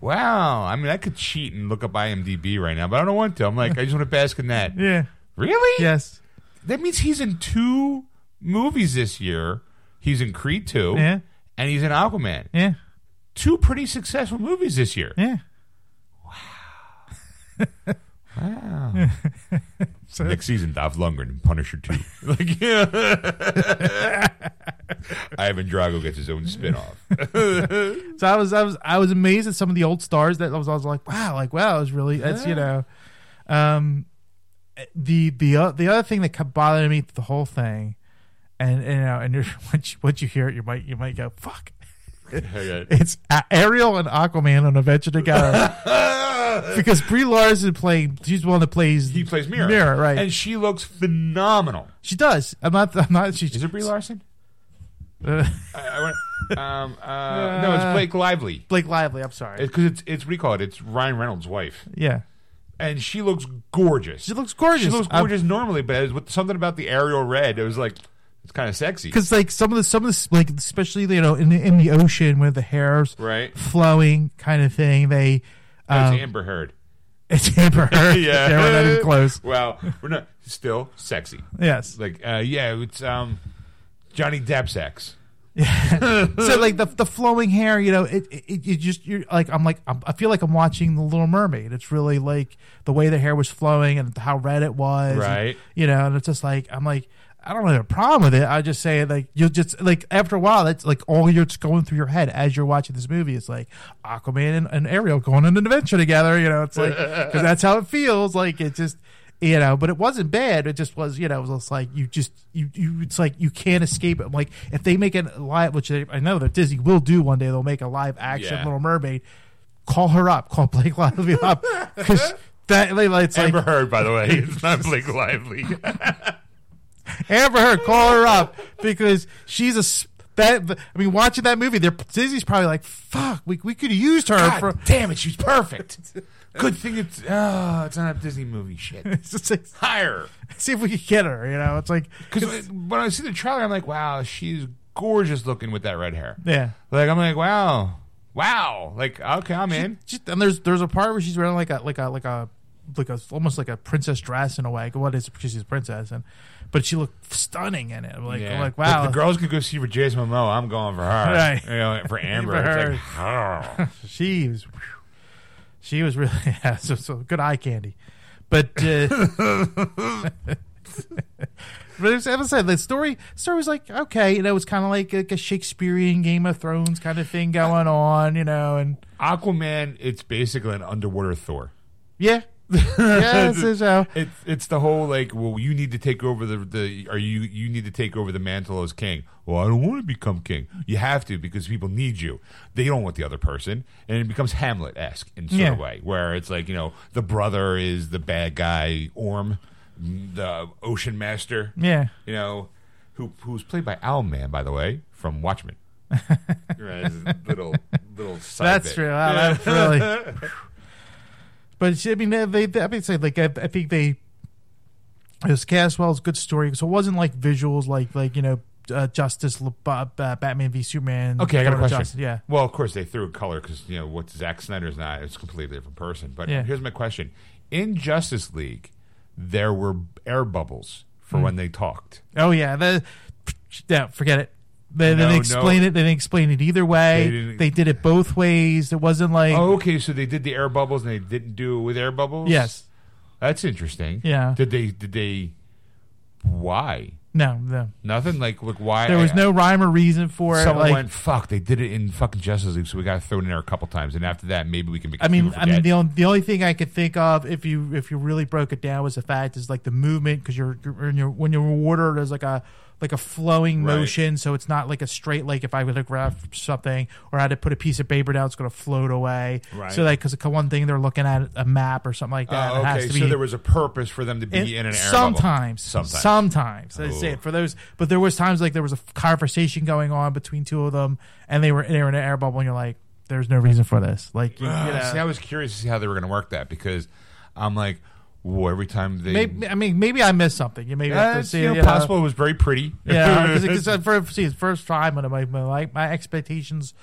Wow, I mean, I could cheat and look up I M D B right now, but I don't want to. I'm like, I just want to bask in that. Yeah. Really? Yes. That means he's in two movies this year. He's in Creed two, yeah, and he's in Aquaman. Yeah. Two pretty successful movies this year. Yeah. Wow. Wow. So, next season, Dolph Lundgren in Punisher two. Like, yeah. Ivan Drago gets his own spinoff. So I was, I was, I was amazed at some of the old stars that I was, I was like, wow, like wow, it was really, that's yeah. you know, um, the the uh, the other thing that kept bothering me the whole thing and and, uh, and you're, once, you, once you hear it, you might you might go fuck. Okay. It's Ariel and Aquaman on Adventure Together. Because Brie Larson playing, she's the one that plays. He plays Mira, Mira, right? And she looks phenomenal. She does. I'm not. I'm not. She, Is it Brie Larson? Uh, I, I went, um, uh, uh, no, it's Blake Lively. Blake Lively. I'm sorry. Because it's, it's it's recalled. It's Ryan Reynolds' wife. Yeah. And she looks gorgeous. She looks gorgeous. She looks gorgeous I'm, normally, but it was with something about the Ariel red, it was like. It's kind of sexy because, like, some of the some of the like, especially you know, in the, in the ocean with the hair's right flowing kind of thing. They, um, it's Amber Heard. It's Amber Heard. Yeah, yeah, we're not even close. Well, we're not still sexy. Yes, like uh, yeah, it's um, Johnny Depp's ex. Yeah. So like the the flowing hair, you know, it it, it just you're like I'm like I'm, I feel like I'm watching The Little Mermaid. It's really like the way the hair was flowing and how red it was, right? And, you know, and it's just like I'm like. I don't have a problem with it. I just say like you'll just like after a while that's like all you're just going through your head as you're watching this movie. It's like Aquaman and, and Ariel going on an adventure together. You know, it's like because that's how it feels. Like it just you know, but it wasn't bad. It just was you know, it was like you just you, you it's like you can't escape it. Like if they make a live, which they, I know that Disney will do one day, they'll make a live action yeah. Little Mermaid. Call her up. Call Blake Lively up because that it's like Amber Heard. By the way, it's not Blake Lively. Amber Heard, call her up because she's a that. I mean, watching that movie, they're Disney's probably like, "Fuck, we we could have used her." God for damn it, she's perfect. Good thing it's oh, it's not a Disney movie. Shit, it's just like, hire. See if we could get her. You know, it's like because when I see the trailer, I'm like, "Wow, she's gorgeous looking with that red hair." Yeah, like I'm like, "Wow, wow." Like okay, I'm she, in. She, and there's there's a part where she's wearing like a like a like a. Like a, almost like a princess dress in a way. What is it? Because she's a princess, and but she looked stunning in it. I'm like, yeah. I'm like wow. If the girls could go see for Jason Momoa. I'm going for her, right? You know, for Amber, for her. It's like, oh. she was, she was really yeah, so, so good eye candy. But uh, but as I said, the story story was like okay, you know, it was kind of like, like a Shakespearean Game of Thrones kind of thing going on, you know. And Aquaman, it's basically an underwater Thor. Yeah. Yeah, it's, it's, it's the whole like, well, you need to take over the the, or you you need to take over the mantle as king. Well, I don't want to become king. You have to because people need you. They don't want the other person, and it becomes Hamlet-esque in sort yeah. of way, where it's like you know the brother is the bad guy, Orm, the ocean master. Yeah, you know who who's played by Owlman, by the way, from Watchmen. Right, little little side that's bit. True. Wow, that's really. But I mean, they, they, I mean, say like I, I think they it was cast well, it's a good story, so it wasn't like visuals like like you know uh, Justice Le- uh, Batman v Superman. Okay, I got a question. Justice, yeah. Well, of course they threw a color because you know what Zack Snyder's not; it's a completely different person. But yeah. Here's my question: in Justice League, there were air bubbles for mm. when they talked. Oh yeah, the, yeah, forget it. They, no, they didn't explain no. it. They didn't explain it either way. They, they did it both ways. It wasn't like oh, okay. So they did the air bubbles and they didn't do it with air bubbles. Yes, that's interesting. Yeah. Did they? Did they? Why? No, no. Nothing like look. Why? There was I, no rhyme or reason for someone it. Someone like, went fuck. They did it in fucking Justice League, so we got thrown in there a couple times. And after that, maybe we can. Make I mean, I mean the only, the only thing I could think of if you if you really broke it down was the fact is like the movement because you're, you're, you're when you're in water there's like a. Like a flowing right. motion, so it's not like a straight. Like if I were to grab something or I had to put a piece of paper down, it's going to float away. Right. So like, because one thing they're looking at a map or something like that. Uh, okay. It has to be, so there was a purpose for them to be in, in an air sometimes, bubble. Sometimes, sometimes. That's it for those. But there was times like there was a conversation going on between two of them, and they were they were in an air bubble, and you're like, "There's no reason for this." Like, you, uh, you know. See, I was curious to see how they were going to work that because I'm like. Whoa, every time they... Maybe, I mean, maybe I missed something. You maybe uh, see, you know, possible know. It was very pretty. Yeah, because uh, for see, first time, and my, my my expectations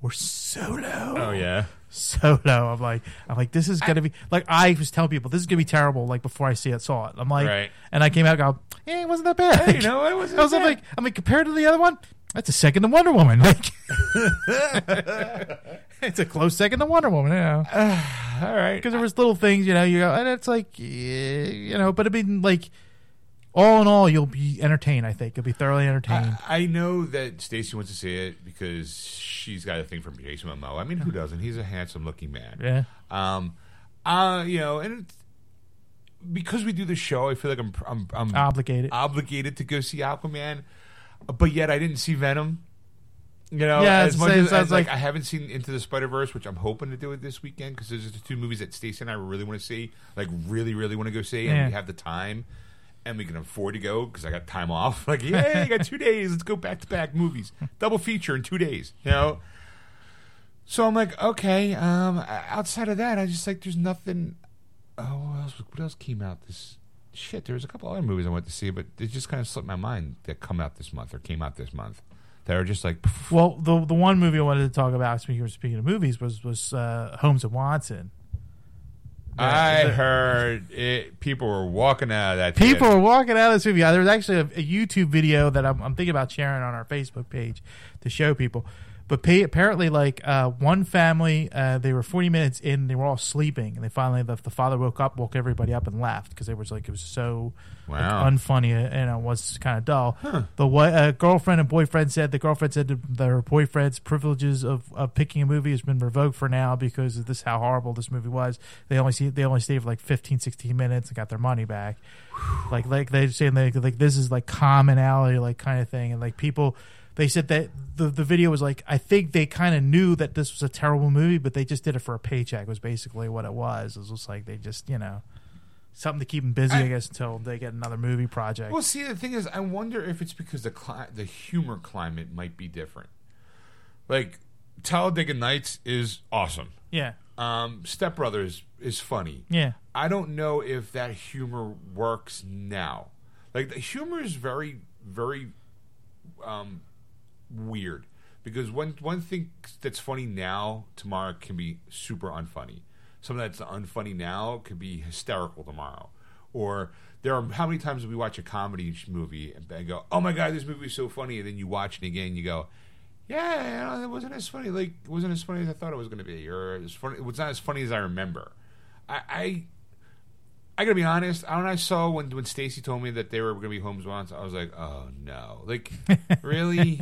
were so low. Oh yeah, so low. I'm like, I'm like, this is gonna I, be like I was telling people this is gonna be terrible. Like before I see it, saw it. I'm like, right. And I came out and go, yeah, it wasn't that bad. Hey, you know, it wasn't. I was bad. like, I mean, compared to the other one, that's a second to Wonder Woman. Like, it's a close second to Wonder Woman, you know. Uh, all right. Because there was little things, you know, you go, and it's like, you know, but I mean, like, all in all, you'll be entertained, I think. You'll be thoroughly entertained. I, I know that Stacey wants to see it because she's got a thing for Jason Momoa. I mean, who doesn't? He's a handsome-looking man. Yeah. Um, uh, you know, and it's, because we do the show, I feel like I'm, I'm, I'm obligated. obligated to go see Aquaman. but yet I didn't see Venom. You know, yeah, as much as, as like, like I haven't seen Into the Spider-Verse, which I'm hoping to do it this weekend, because those are the two movies that Stacey and I really want to see, like really, really want to go see, and yeah. we have the time, and we can afford to go, because I got time off. Like, yay, I got two days. Let's go back-to-back movies. Double feature in two days, you know? So I'm like, okay, um, outside of that, I just like, there's nothing. Oh, what else, what else came out this? Shit, there was a couple other movies I went to see, but it just kind of slipped my mind that come out this month or came out this month. They were just like, pff. Well, the the one movie I wanted to talk about, speaking of, speaking of movies, was was uh, Holmes and Watson. I yeah. heard it, people were walking out of that. People theater. were walking out of this movie. Yeah, there was actually a, a YouTube video that I'm, I'm thinking about sharing on our Facebook page to show people. But pay, apparently, like uh, one family, uh, they were forty minutes in, and they were all sleeping, and they finally the, the father woke up, woke everybody up, and left because it was like it was so wow. like, unfunny, and it was kind of dull. Huh. The uh, girlfriend and boyfriend said the girlfriend said that her boyfriend's privileges of, of picking a movie has been revoked for now because of this how horrible this movie was. They only see they only stayed for like fifteen, sixteen minutes and got their money back. like like they saying like like this is like commonality like kind of thing, and like people. They said that the the video was like, I think they kind of knew that this was a terrible movie, but they just did it for a paycheck was basically what it was. It was just like they just, you know, something to keep them busy, I, I guess, until they get another movie project. Well, see, the thing is, I wonder if it's because the cli- the humor climate might be different. Like, Talladega Nights is awesome. Yeah. Um, Step Brothers is funny. Yeah. I don't know if that humor works now. Like, the humor is very, very... Um, weird, because one one thing that's funny now tomorrow can be super unfunny. Something that's unfunny now could be hysterical tomorrow. Or there are how many times we watch a comedy movie and go, "Oh my god, this movie is so funny," and then you watch it again, and you go, "Yeah, you know, it wasn't as funny. Like, it wasn't as funny as I thought it was going to be, or it's funny. It's not as funny as I remember." I I, I gotta be honest. When I saw when when Stacy told me that they were gonna be Holmes once, I was like, "Oh no!" Like, really?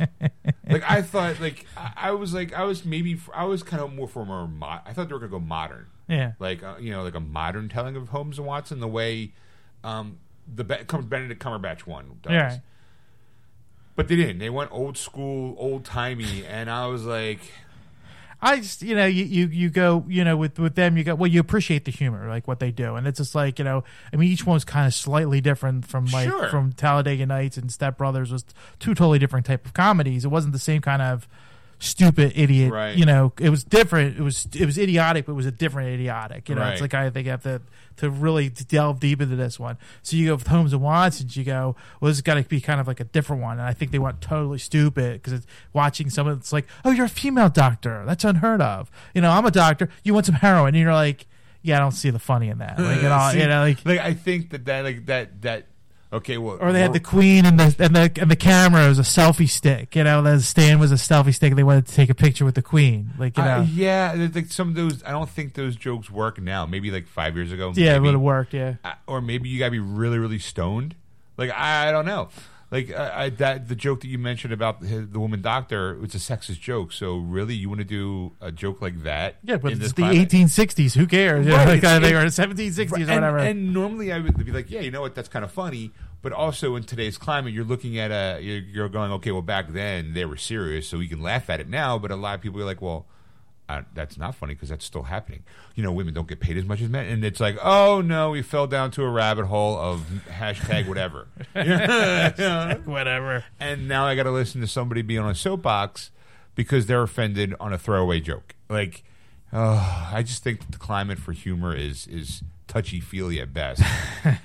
Like, I thought, like, I, I was like, I was maybe, I was kind of more for more. Mo- I thought they were gonna go modern, yeah. Like, uh, you know, like a modern telling of Holmes and Watson, the way um, the Be- Benedict Cumberbatch one does. Yeah. But they didn't. They went old school, old timey, and I was like. I just, you know, you, you, you go, you know, with, with them, you go, well, you appreciate the humor, like what they do. And it's just like, you know, I mean, each one's kind of slightly different from like, sure. from Talladega Nights and Step Brothers was two totally different type of comedies. It wasn't the same kind of stupid idiot, right. you know, it was different. It was, it was idiotic, but it was a different idiotic, you know, right. It's like, I think I have to, to really delve deep into this one. So you go with Holmes and Watson, you go, well, this has got to be kind of like a different one. And I think they went totally stupid because it's watching someone that's like, oh, you're a female doctor. That's unheard of. You know, I'm a doctor. You want some heroin. And you're like, yeah, I don't see the funny in that. Like, at all, see, you know, like, like, I think that that, like, that, that, okay, well, or they had the queen and the and the and the camera was a selfie stick. You know, the stand was a selfie stick. And they wanted to take a picture with the queen. Like, you know, uh, yeah, like some of those. I don't think those jokes work now. Maybe like five years ago. Yeah, maybe. It would have worked. Yeah, uh, or maybe you gotta be really, really stoned. Like I, I don't know. Like I, I, that the joke that you mentioned about his, the woman doctor, it's a sexist joke. So really, you want to do a joke like that? Yeah, but it's the climate? eighteen sixties. Who cares? Right, you know, like they were seventeen sixties right, or whatever. And, and normally, I would be like, yeah, you know what? That's kind of funny. But also in today's climate, you're looking at a you're, you're going, okay, well back then they were serious, so we can laugh at it now. But a lot of people are like, well, I, that's not funny because that's still happening. You know, women don't get paid as much as men, and it's like, oh no, we fell down to a rabbit hole of hashtag whatever, hashtag whatever. And now I got to listen to somebody be on a soapbox because they're offended on a throwaway joke. Like, oh, I just think the climate for humor is is. touchy-feely at best.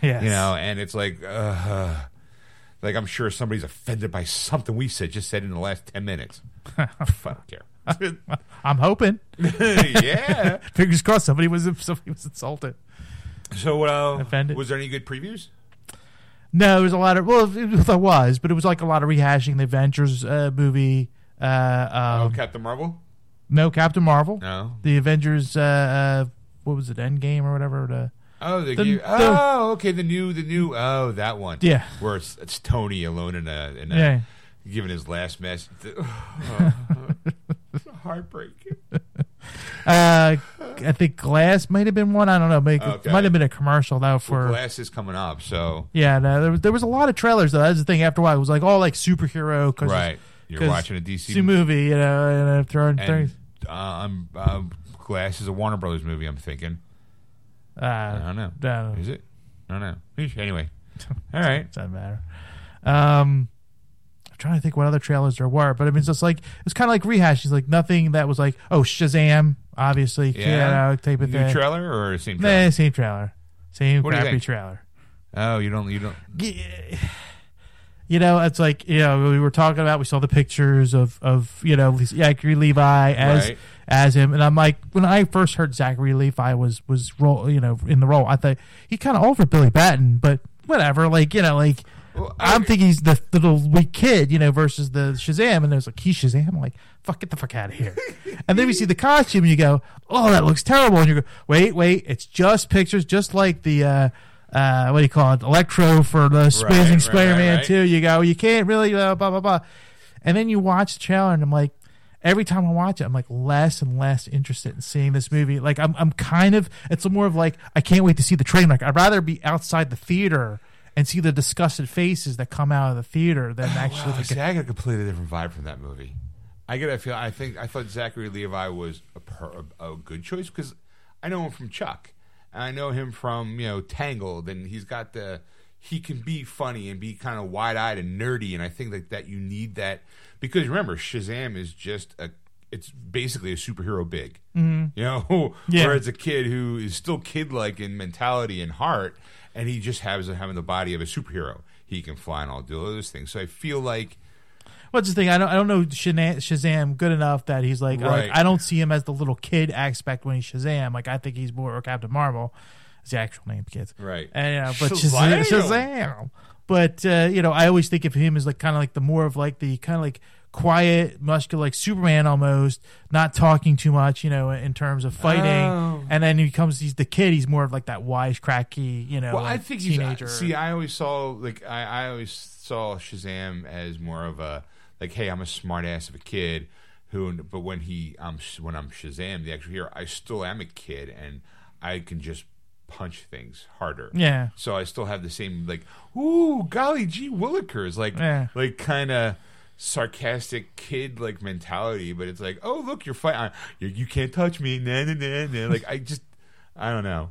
Yes. You know, and it's like, uh, like I'm sure somebody's offended by something we said, just said in the last ten minutes. I don't care. I'm hoping. Yeah. Fingers crossed somebody was somebody was insulted. So, uh, offended. Was there any good previews? No, it was a lot of, well, there was, but it was like a lot of rehashing the Avengers uh, movie. Uh, um, oh, Captain Marvel? No, Captain Marvel. No. The Avengers, uh, what was it, Endgame or whatever? The, Oh, the, the oh, okay, the new, the new, oh, that one, yeah, where it's, it's Tony alone in a, in a yeah. giving his last message. Oh, oh, it's heartbreaking. Uh, I think Glass might have been one. I don't know. Maybe, okay. It might have been a commercial though for well, Glass is coming up. So yeah, no, there, there was a lot of trailers though. That's the thing. After a while, it was like all like superhero. Cause right. You're watching a D C movie, you know, and I'm throwing and, things. Uh, I'm uh, Glass is a Warner Brothers movie. I'm thinking. Uh, I don't know. No. Is it? I don't know. Anyway, all right. Doesn't matter. Um, I'm trying to think what other trailers there were, but I mean, it's just like it's kind of like rehash. It's like nothing that was like, oh, Shazam, obviously, yeah, you know, type of New thing. Trailer or same trailer? Nah, same trailer, same what crappy trailer. Oh, you don't, you don't. You know, it's like, you know, we were talking about, we saw the pictures of, of you know, Zachary Levi as right. as him. And I'm like, when I first heard Zachary Levi was, was role, you know, in the role, I thought he kind of over Billy Batson, but whatever. Like, you know, like, well, I, I'm thinking he's the little weak kid, you know, versus the Shazam. And there's like, he's Shazam. I'm like, fuck, get the fuck out of here. And then you see the costume and you go, oh, that looks terrible. And you go, wait, wait, it's just pictures, just like the, uh, Uh, what do you call it? Electro for the Amazing right, Spider-Man right, right. two. You go, you can't really, blah, blah, blah, blah. And then you watch the trailer, and I'm like, every time I watch it, I'm like less and less interested in seeing this movie. Like, I'm I'm kind of, it's more of like, I can't wait to see the train wreck. Like, I'd rather be outside the theater and see the disgusted faces that come out of the theater than oh, actually. Wow, see, I got a completely different vibe from that movie. I get a feel, I think, I thought Zachary Levi was a, per, a, a good choice because I know him from Chuck. I know him from, you know, Tangled, and he's got the he can be funny and be kind of wide-eyed and nerdy, and I think that, that you need that because remember Shazam is just a it's basically a superhero big, mm-hmm. you know, yeah. whereas a kid who is still kid-like in mentality and heart, and he just has having the body of a superhero. He can fly and all do all those things. So I feel like. What's the thing? I don't. I don't know Shazam good enough that he's like, right. like. I don't see him as the little kid aspect when he's Shazam. Like I think he's more or Captain Marvel. It's the actual name, kids. Right. And you know, but Shazam. Shazam. But uh, you know, I always think of him as like kind of like the more of like the kind of like quiet, muscular, like Superman almost, not talking too much. You know, in terms of fighting. Oh. And then he becomes he's the kid. He's more of like that wisecracky. You know, well, like I think teenager. He's, see, I always saw like I, I always saw Shazam as more of a. Like, hey, I'm a smart ass of a kid, who. But when he, um, when I'm Shazam, the actual hero, I still am a kid, and I can just punch things harder. Yeah. So I still have the same like, ooh, golly gee willikers, like, yeah. like kind of sarcastic kid like mentality. But it's like, oh look, you're fighting, you, you can't touch me, nah nah nah nah. Like I just. I don't know.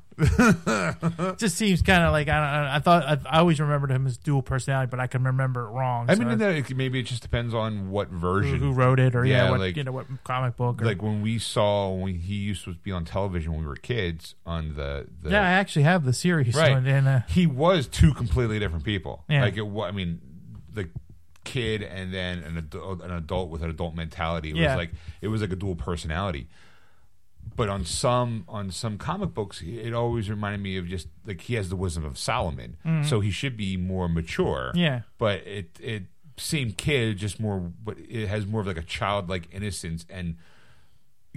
It just seems kind of like I don't. I thought I, I always remembered him as dual personality, but I can remember it wrong. I so mean, that it, maybe it just depends on what version, who, who wrote it, or yeah, you know, what, like, you know, what comic book. Or, like when we saw when he used to be on television when we were kids on the. the yeah, I actually have the series. Right, so, and, uh, he was two completely different people. Yeah. Like it, I mean, the kid and then an adult, an adult with an adult mentality. It yeah. was like it was like a dual personality. But on some on some comic books, it always reminded me of just like he has the wisdom of Solomon, mm-hmm. so he should be more mature. Yeah, but it it same kid, just more, but it has more of like a childlike innocence. And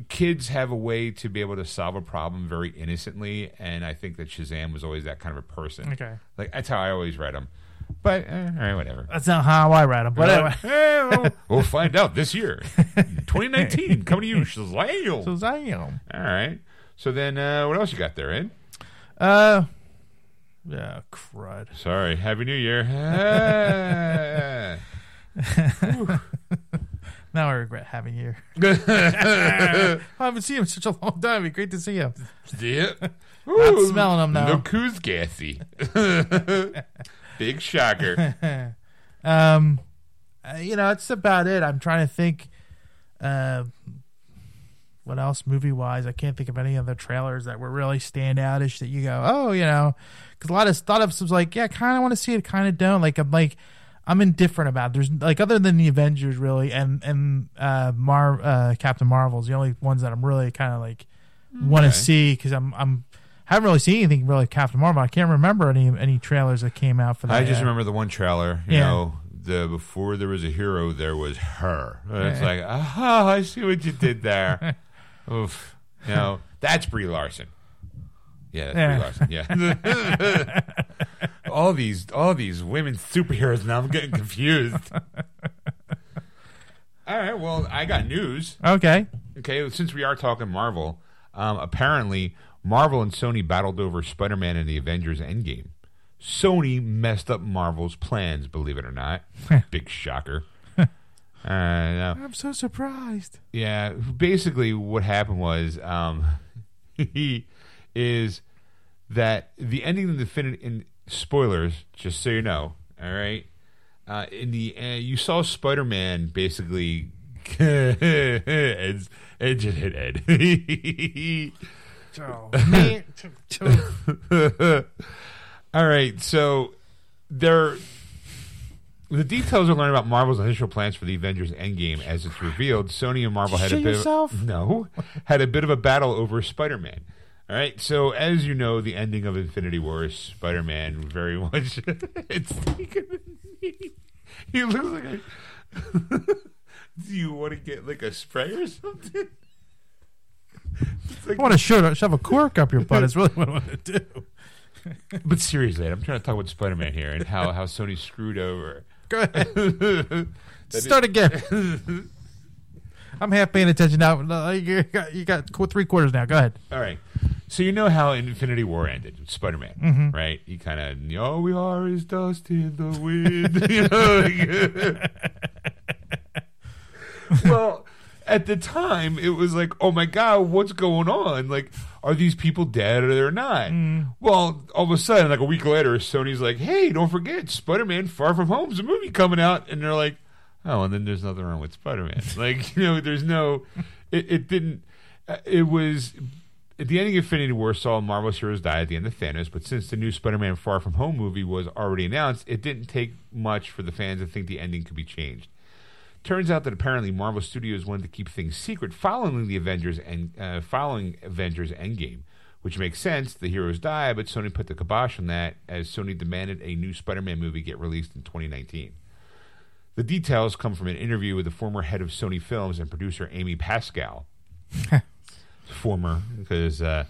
kids have a way to be able to solve a problem very innocently. And I think that Shazam was always that kind of a person. Okay, like that's how I always read him. But eh, all right, whatever. That's not how I read him. But anyway, eh, we'll, we'll find out this year. twenty nineteen, coming to you, Shazam. Shazam. All right. So then uh, what else you got there, Ed? Uh, yeah, crud. Sorry. Happy New Year. Now I regret having you. I haven't seen him in such a long time. It'd be great to see him. Yeah. Not smelling him now. No coos gassy. Big shocker. um, you know, it's about it. I'm trying to think. Uh, what else movie wise? I can't think of any other trailers that were really standoutish that you go, oh, you know, because a lot of stuff was like, yeah, I kind of want to see it, kind of don't. Like I'm like, I'm indifferent about. It. There's like other than the Avengers really, and and uh, Mar uh, Captain Marvel's the only ones that I'm really kind of like want to okay. see because I'm I'm. I haven't really seen anything really Captain Marvel. I can't remember any any trailers that came out for that. I just yet. remember the one trailer. You yeah. know, the before there was a hero, there was her. And it's yeah. like, oh, I see what you did there. Oof. You know, that's Brie Larson. Yeah, that's yeah. Brie Larson. Yeah. all these all these women superheroes, now I'm getting confused. All right, well, I got news. Okay. Okay, since we are talking Marvel... Um, apparently, Marvel and Sony battled over Spider-Man and the Avengers Endgame. Sony messed up Marvel's plans, believe it or not. Big shocker. uh, no. I'm so surprised. Yeah, basically what happened was um, he is that the ending of the Infinity... In, spoilers, just so you know, all right? Uh, in the uh, you saw Spider-Man basically... Ed's, Ed just hit Ed. Oh, man. All right, so there, the details are learned about Marvel's initial plans for the Avengers Endgame. As it's revealed, Sony and Marvel had a, bit of, no, had a bit of a battle over Spider-Man. All right, so as you know, the ending of Infinity War is Spider-Man very much. It's he looks like a... Do you want to get like a spray or something? Like, I want to shove, shove a cork up your butt. That's really what I want to do. But seriously, I'm trying to talk about Spider-Man here and how, how Sony screwed over. Go ahead. Start again. I'm half paying attention now. You got, you got three quarters now. Go ahead. All right. So you know how Infinity War ended with Spider-Man, mm-hmm. right? You kind of, all we are is dust in the wind. You know, like, well... At the time, it was like, oh, my God, what's going on? Like, are these people dead or they're not? Mm. Well, all of a sudden, like a week later, Sony's like, hey, don't forget, Spider-Man Far From Home's a movie coming out. And they're like, oh, and then there's nothing wrong with Spider-Man. Like, you know, there's no, it, it didn't, it was, at the ending of Infinity War saw Marvel's heroes die at the end of Thanos. But since the new Spider-Man Far From Home movie was already announced, it didn't take much for the fans to think the ending could be changed. Turns out that apparently Marvel Studios wanted to keep things secret following the Avengers and uh, following Avengers Endgame, which makes sense. The heroes die, but Sony put the kibosh on that as Sony demanded a new Spider-Man movie get released in twenty nineteen. The details come from an interview with the former head of Sony Films and producer Amy Pascal. Former, because uh,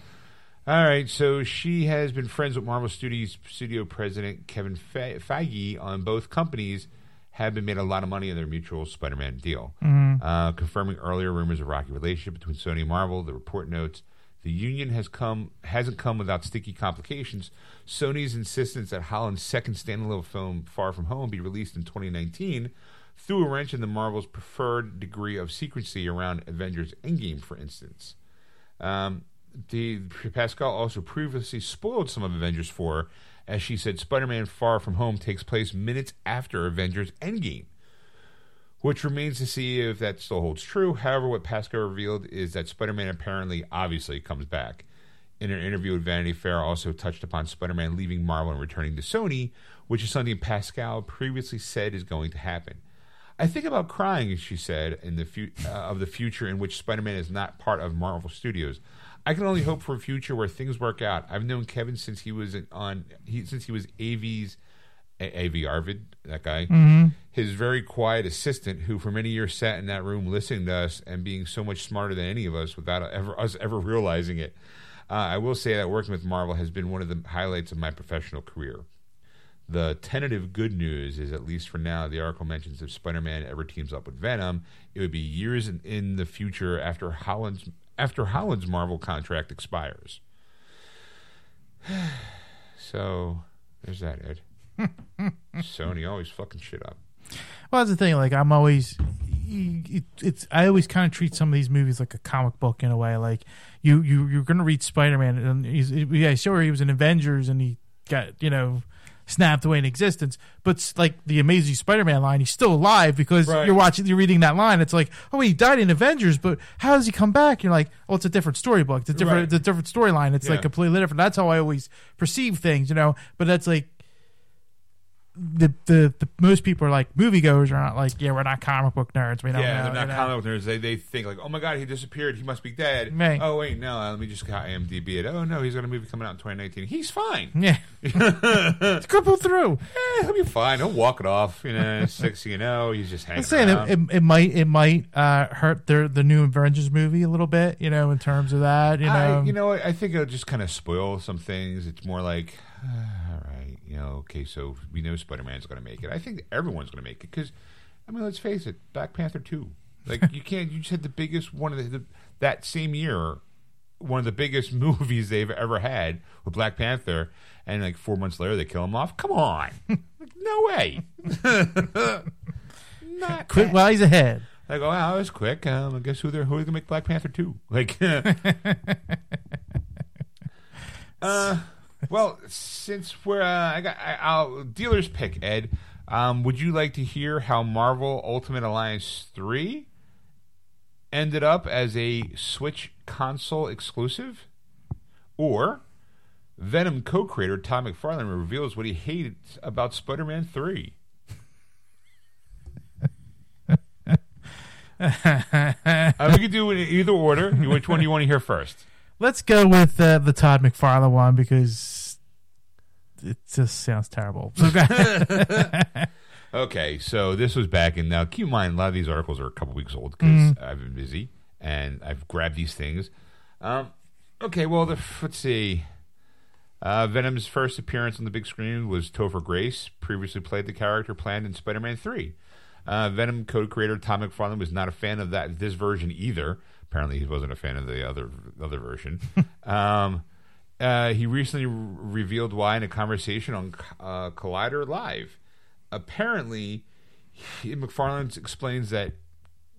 all right, so she has been friends with Marvel Studios studio president Kevin Fe- Feige on both companies. Have been made a lot of money in their mutual Spider-Man deal. Mm-hmm. Uh, confirming earlier rumors of a rocky relationship between Sony and Marvel, the report notes, the union has come hasn't come without sticky complications. Sony's insistence that Holland's second standalone film, Far From Home, be released in twenty nineteen, threw a wrench in the Marvel's preferred degree of secrecy around Avengers Endgame, for instance. Um, the Pascal also previously spoiled some of Avengers four, as she said, Spider-Man Far From Home takes place minutes after Avengers Endgame, which remains to see if that still holds true. However, what Pascal revealed is that Spider-Man apparently, obviously, comes back. In an interview with Vanity Fair, also touched upon Spider-Man leaving Marvel and returning to Sony, which is something Pascal previously said is going to happen. I think about crying, she said, in the fu- uh, of the future in which Spider-Man is not part of Marvel Studios. I can only hope for a future where things work out. I've known Kevin since he was on, he, since he was A V's, A V Arvid, that guy, mm-hmm. his very quiet assistant, who for many years sat in that room listening to us and being so much smarter than any of us without ever, us ever realizing it. Uh, I will say that working with Marvel has been one of the highlights of my professional career. The tentative good news is, at least for now, the article mentions if Spider-Man ever teams up with Venom, it would be years in, in the future after Holland's. After Holland's Marvel contract expires. So, there's that, Ed. Sony always fucking shit up. Well, that's the thing. Like, I'm always... It, it's I always kind of treat some of these movies like a comic book in a way. Like, you, you, you're going to read Spider-Man. And he's, yeah, sure, he was in Avengers and he got, you know... snapped away in existence, but like the Amazing Spider-Man line, he's still alive because right. you're watching, you're reading that line. It's like, oh, he died in Avengers, but how does he come back? You're like, oh, it's a different storybook, it's a different, right. it's a different storyline. It's yeah. like completely different. That's how I always perceive things, you know. But that's like the the, the most people are like moviegoers are not like yeah, we're not comic book nerds. We don't yeah, know, they're not you know? comic book nerds. They they think like, oh my god, he disappeared, he must be dead. Right. Oh wait, no, let me just I M D B it. Oh no, he's got a movie coming out in twenty nineteen. He's fine. Yeah. It's crippled through. Eh, he'll be fine. He'll walk it off. You know, six. You know, he's just hanging. I'm saying around. It, it, it might it might uh, hurt their the new Avengers movie a little bit. You know, in terms of that. You know, I, you know, I think it'll just kind of spoil some things. It's more like. Uh, all right, you know, okay, so we know Spider-Man's going to make it. I think everyone's going to make it because, I mean, let's face it, Black Panther two. Like, you can't, you just had the biggest one of the, the that same year one of the biggest movies they've ever had with Black Panther, and like four months later they kill him off. Come on, like, no way. Not quick that. While he's ahead. Like, oh wow, that was quick. Um, I guess who they're who are they gonna make Black Panther two? Like, uh, well, since we're uh, I got I, I'll dealer's pick, Ed. Um, would you like to hear how Marvel Ultimate Alliance three ended up as a Switch console exclusive? Or Venom co-creator Todd McFarlane reveals what he hated about Spider-Man three. uh, we could do it in either order. Which one do you want to hear first? Let's go with uh, the Todd McFarlane one because it just sounds terrible. Okay, so this was back in, now keep in mind a lot of these articles are a couple weeks old because mm-hmm. I've been busy and I've grabbed these things. Um, okay, well, the, let's see. Uh, Venom's first appearance on the big screen was Topher Grace, previously played the character planned in Spider-Man three. Uh, Venom co-creator Todd McFarlane was not a fan of that this version either. Apparently, he wasn't a fan of the other other version. um, uh, he recently re- revealed why in a conversation on uh, Collider Live. Apparently, he, McFarlane explains that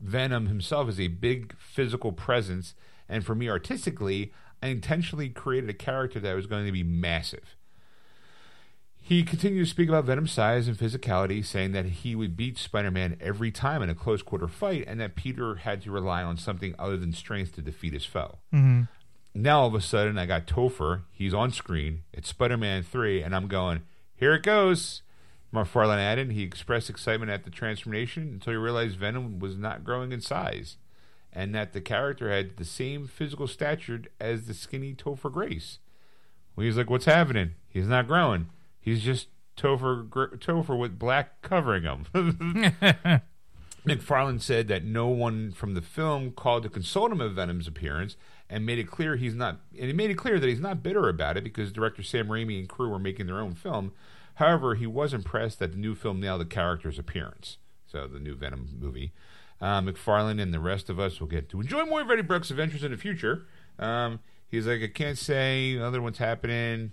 Venom himself is a big physical presence, and for me artistically, I intentionally created a character that was going to be massive. He continued to speak about Venom's size and physicality, saying that he would beat Spider-Man every time in a close quarter fight, and that Peter had to rely on something other than strength to defeat his foe. Mm-hmm. Now all of a sudden, I got Topher. He's on screen. It's Spider-Man three, and I'm going, here it goes. McFarlane added, he expressed excitement at the transformation until he realized Venom was not growing in size and that the character had the same physical stature as the skinny Topher Grace. Well, he's like, what's happening? He's not growing. He's just Topher, Topher with black covering him. McFarlane said that no one from the film called to consult him of Venom's appearance and made it clear he's not, and it made it clear that he's not bitter about it because director Sam Raimi and crew were making their own film. However, he was impressed that the new film nailed the character's appearance. So, the new Venom movie. Uh, McFarlane and the rest of us will get to enjoy more of Eddie Brooks' adventures in the future. Um, he's like, I can't say, other one's happening.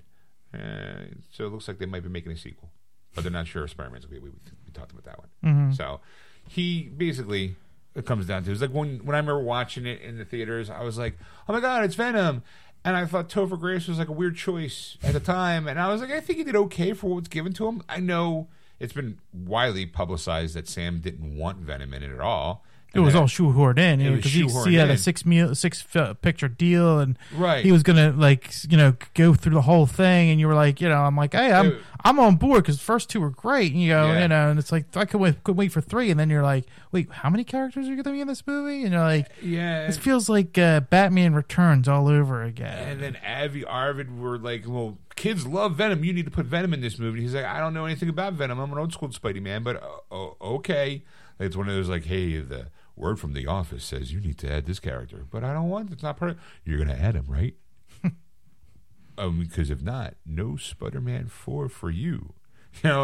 Uh, so, it looks like they might be making a sequel. But they're not sure if Spider-Man's going to be. We, we talked about that one. Mm-hmm. So, he basically, it comes down to, it's like when, when I remember watching it in the theaters, I was like, oh my God, it's Venom. And I thought Topher Grace was like a weird choice at the time. And I was like, I think he did okay for what was given to him. I know it's been widely publicized that Sam didn't want Venom in it at all. It was all shoehorned in. It was shoehorned in. He had a six meal, six picture deal, and right. he was gonna like you know go through the whole thing. And you were like, you know, I'm like, hey, I'm it, I'm on board because the first two were great. You know, yeah. you know, and it's like I could wait, could wait for three, and then you're like, wait, how many characters are gonna be in this movie? And you're like, yeah, this feels like uh, Batman Returns all over again. And then Avi Arvid were like, well, kids love Venom. You need to put Venom in this movie. He's like, I don't know anything about Venom. I'm an old school Spidey man, but uh, okay. It's one of those like, hey, the word from the office says you need to add this character, but I don't want. It's not part of. You're gonna add him, right? um, because if not, no Spider-Man four for you. You know.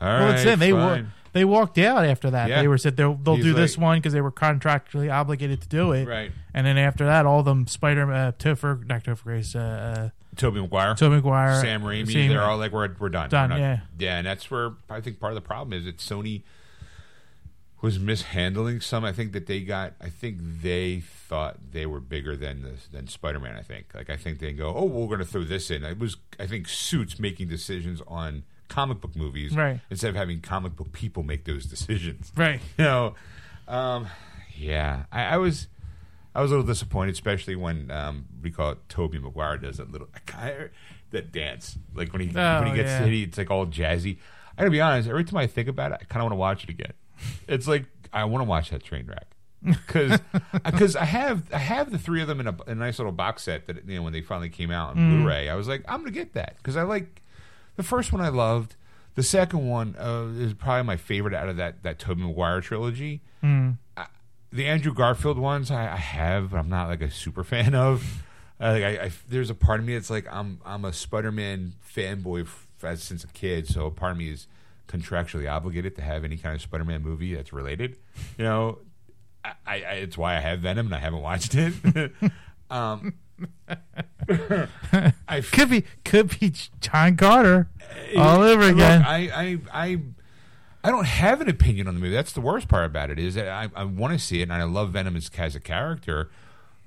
All well, right. It's it. They wa- they walked out after that. Yeah. They were said they'll they'll He's do like, this one because they were contractually obligated to do it. Right. And then after that, all of them Spider uh, Topher, not Topher Grace, uh, uh, Tobey Maguire, Tobey Maguire, Sam Raimi. Sam, they're all like, we're we're done. Done. We're not, yeah. Yeah, and that's where I think part of the problem is. It's Sony. Was mishandling some. I think that they got. I think they thought they were bigger than the, than Spider-Man. I think. Like I think they go, oh, we're going to throw this in. It was. I think suits making decisions on comic book movies, right? Instead of having comic book people make those decisions, right? You know, um, yeah. I, I was. I was a little disappointed, especially when um, we call it Tobey Maguire does that little that dance, like when he oh, when he gets yeah. hit, it's like all jazzy. I gotta be honest. Every time I think about it, I kind of want to watch it again. It's like I want to watch that train wreck because because I have I have the three of them in a, a nice little box set that you know when they finally came out on mm. Blu-ray. I was like, I'm gonna get that because I like the first one. I loved the second one uh, is probably my favorite out of that that Tobey Maguire trilogy. Mm. I, the Andrew Garfield ones I, I have, but I'm not like a super fan of. Uh, like I, I, there's a part of me that's like I'm I'm a Spider-Man fanboy f- f- since a kid, so a part of me is contractually obligated to have any kind of Spider-Man movie that's related, you know. I, I it's why I have Venom and I haven't watched it. um, f- could be could be John Carter all over look, again. I, I I I don't have an opinion on the movie. That's the worst part about it, is that I, I want to see it, and I love Venom as, as a character,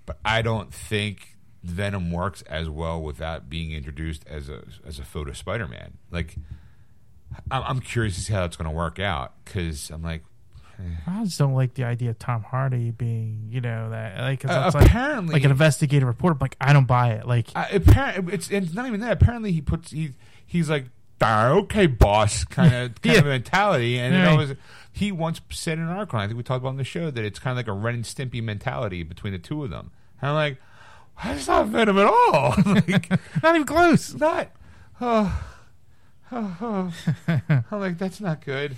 but I don't think Venom works as well without being introduced as a as a foe to Spider-Man. Like, I'm, I'm curious to see how that's going to work out, because I'm like, I just don't like the idea of Tom Hardy being, you know, that like cause that's uh, apparently like, like an investigative reporter. Like, I don't buy it. Like, uh, apparently it's it's not even that. Apparently he puts he he's like, okay, boss, kind of kind yeah. of mentality, and right. it always, he once said in an article, I think we talked about on the show, that it's kind of like a Ren and Stimpy mentality between the two of them. And I'm like, that's not Venom at all. Like, not even close. Not. Oh, oh, oh. I'm like, that's not good.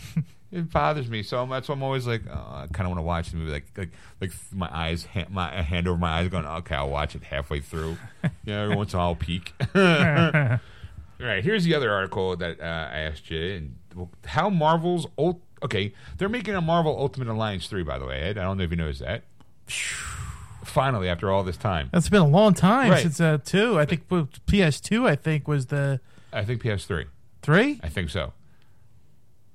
It bothers me, so I'm, that's why I'm always like, oh, I kind of want to watch the movie, like, like, like my eyes, ha- my a hand over my eyes, going, okay, I'll watch it halfway through. Yeah, every once in a while, I'll peek. All right, here's the other article that uh, I asked you, and well, how Marvel's ult- okay, they're making a Marvel Ultimate Alliance three, by the way, Ed. I don't know if you noticed that. Finally, after all this time, that's been a long time right. since uh, two. I think P S two. I think was the. I think P S three. Three. I think so.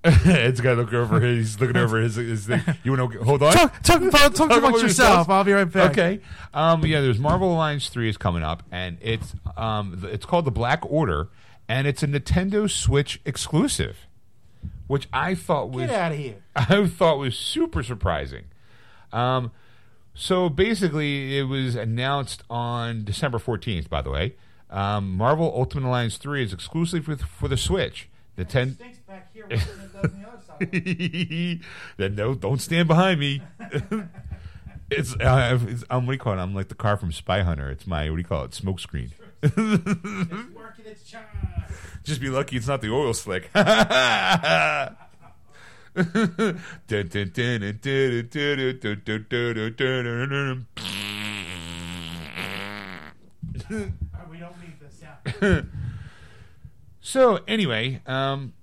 Ed's got to look over his. He's looking over his, his thing. You want to hold on? Talk, talk, talk, talk about yourself. I'll be right back. Okay. Um, yeah, there's Marvel Alliance three is coming up, and it's um, it's called the Black Order, and it's a Nintendo Switch exclusive, which I thought was get out of here. I thought was super surprising. Um, so basically, it was announced on December fourteenth. By the way, um, Marvel Ultimate Alliance three is exclusive for for the Switch. The ten. Back here, it does on the other side. Then no, don't stand behind me. It's, uh, it's I'm what do you call it? I'm like the car from Spy Hunter. It's my what do you call it? Smokescreen. It's working its charm. Just be lucky it's not the oil slick. We don't need this sound. So anyway, um,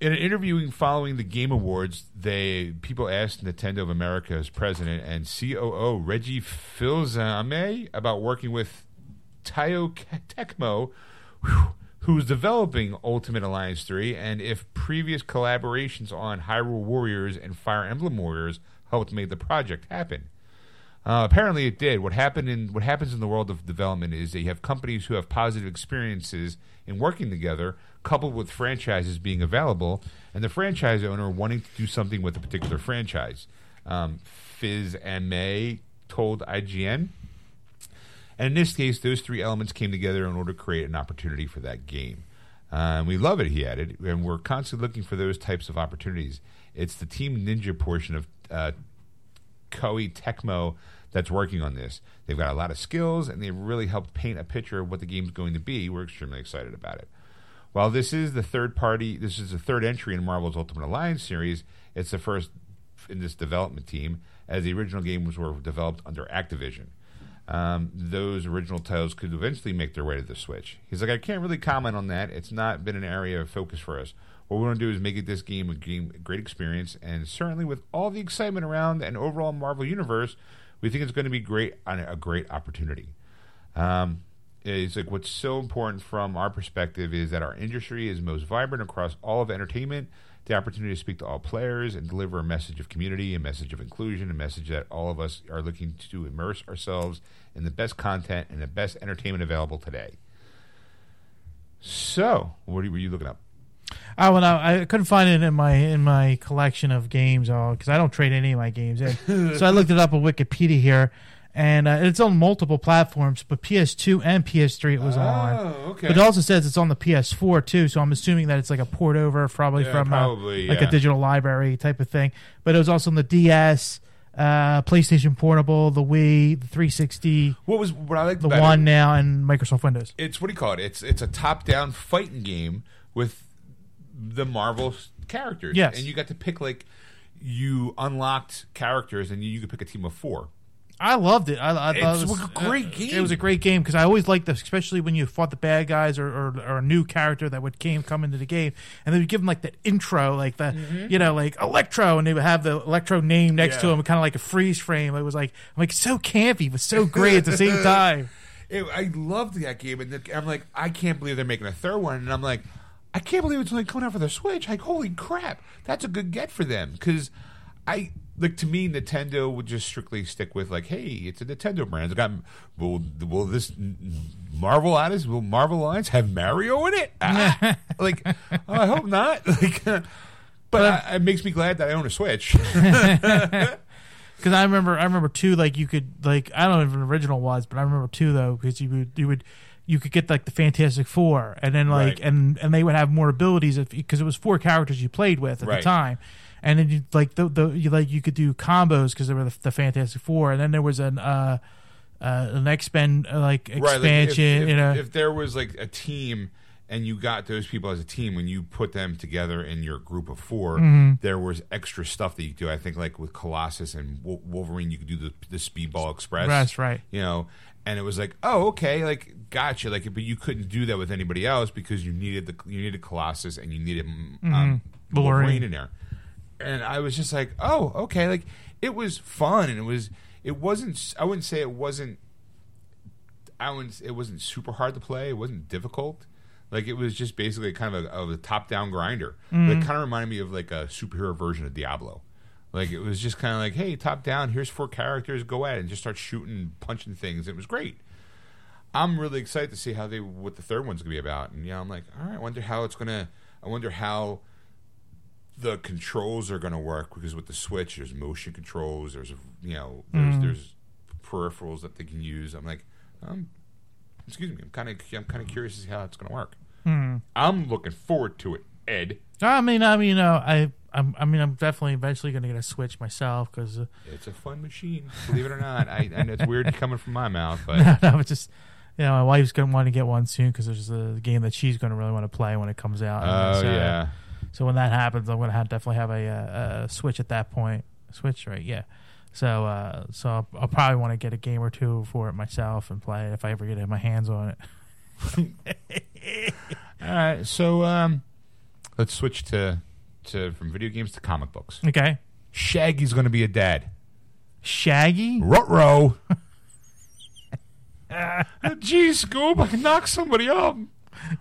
in an interview following the Game Awards, they people asked Nintendo of America's president and C O O Reggie Fils-Aimé about working with Tayo Tecmo, who's developing Ultimate Alliance three, and if previous collaborations on Hyrule Warriors and Fire Emblem Warriors helped make the project happen. Uh, apparently, it did. What happened in what happens in the world of development is that you have companies who have positive experiences in working together, coupled with franchises being available, and the franchise owner wanting to do something with a particular franchise. Um, Fils-Aimé told I G N, and in this case, those three elements came together in order to create an opportunity for that game. Uh, and we love it, he added, and we're constantly looking for those types of opportunities. It's the Team Ninja portion of uh, Koei Tecmo that's working on this. They've got a lot of skills, and they've really helped paint a picture of what the game's going to be. We're extremely excited about it. While this is the third party, this is the third entry in Marvel's Ultimate Alliance series, it's the first in this development team, as the original games were developed under Activision. Um, those original titles could eventually make their way to the Switch. He's like, I can't really comment on that. It's not been an area of focus for us. What we want to do is make it this game a, game a great experience, and certainly with all the excitement around an overall Marvel universe, we think it's going to be great, a great opportunity. Um, it's like what's so important from our perspective is that our industry is most vibrant across all of entertainment. The opportunity to speak to all players and deliver a message of community, a message of inclusion, a message that all of us are looking to immerse ourselves in the best content and the best entertainment available today. So, what were you looking up? I well, I, I couldn't find it in my in my collection of games, all because I don't trade any of my games in. So I looked it up on Wikipedia here, and uh, it's on multiple platforms, but P S two and P S three it was oh, on. Oh, okay. But it also says it's on the P S four too, so I'm assuming that it's like a port over, probably yeah, from probably, a, like yeah. a digital library type of thing. But it was also on the D S, uh, PlayStation Portable, the Wii, the three sixty. What was what I like the better, One now, and Microsoft Windows. It's what do you call it? It's it's a top-down fighting game with the Marvel characters. Yes. And you got to pick, like, you unlocked characters, and you, you could pick a team of four. I loved it. I, I thought it was a great uh, game. It was a great game because I always liked this, especially when you fought the bad guys or, or, or a new character that would came come into the game, and they would give them like that intro, like the mm-hmm. you know, like Electro, and they would have the Electro name next yeah. to him, kind of like a freeze frame. It was like I'm like so campy, but so great at the same time. It, I loved that game, and the, I'm like, I can't believe they're making a third one, and I'm like, I can't believe it's only coming out for the Switch. Like, holy crap, that's a good get for them, because I like to me, Nintendo would just strictly stick with like, hey, it's a Nintendo brand. It's got will will this Marvel Alliance will Marvel Alliance have Mario in it? Ah. Like, oh, I hope not. Like, but, but I, it makes me glad that I own a Switch. Because I remember, I remember too. Like you could, like I don't know if an original was, but I remember too though, because you would, you would, you could get like the Fantastic Four, and then like, right. and, and they would have more abilities if because it was four characters you played with at right. the time, and then you like the, the you like you could do combos because there were the, the Fantastic Four, and then there was an uh, uh an X-Men uh, like expansion. Right, like if, if, you know, if there was like a team. And you got those people as a team when you put them together in your group of four. Mm-hmm. There was extra stuff that you could do. I think like with Colossus and Wolverine, you could do the, the Speedball Express. That's right. You know, and it was like, oh, okay, like gotcha. Like, but you couldn't do that with anybody else because you needed the you needed Colossus and you needed um, mm-hmm. Wolverine in there. And I was just like, oh, okay, like it was fun and it was it wasn't. I wouldn't say it wasn't. I wouldn't. It wasn't super hard to play. It wasn't difficult. Like, it was just basically kind of a, of a top-down grinder. Mm-hmm. It kind of reminded me of, like, a superhero version of Diablo. Like, it was just kind of like, hey, top-down, here's four characters, go at it, and just start shooting, punching things. It was great. I'm really excited to see how they what the third one's going to be about. And, yeah, you know, I'm like, all right, I wonder how it's going to – I wonder how the controls are going to work. Because with the Switch, there's motion controls. There's, you know, there's, mm-hmm. there's peripherals that they can use. I'm like, um Excuse me. I'm kind of I'm kind of curious to see how it's going to work. Hmm. I'm looking forward to it, Ed. I mean, I mean, you know, I I'm, I mean, I'm definitely eventually going to get a Switch myself because uh, it's a fun machine, believe it or not. I, I know it's weird coming from my mouth, but no, no, it's just you know, my wife's going to want to get one soon because there's a game that she's going to really want to play when it comes out. Oh so, yeah. So when that happens, I'm going to have, definitely have a, a, a Switch at that point. Switch, right? Yeah. So, uh, so I'll, I'll probably want to get a game or two for it myself and play it if I ever get my hands on it. All right, so um, let's switch to to from video games to comic books. Okay, Shaggy's going to be a dad. Shaggy? Ruh-roh. Geez, Scoob, I can knock somebody up.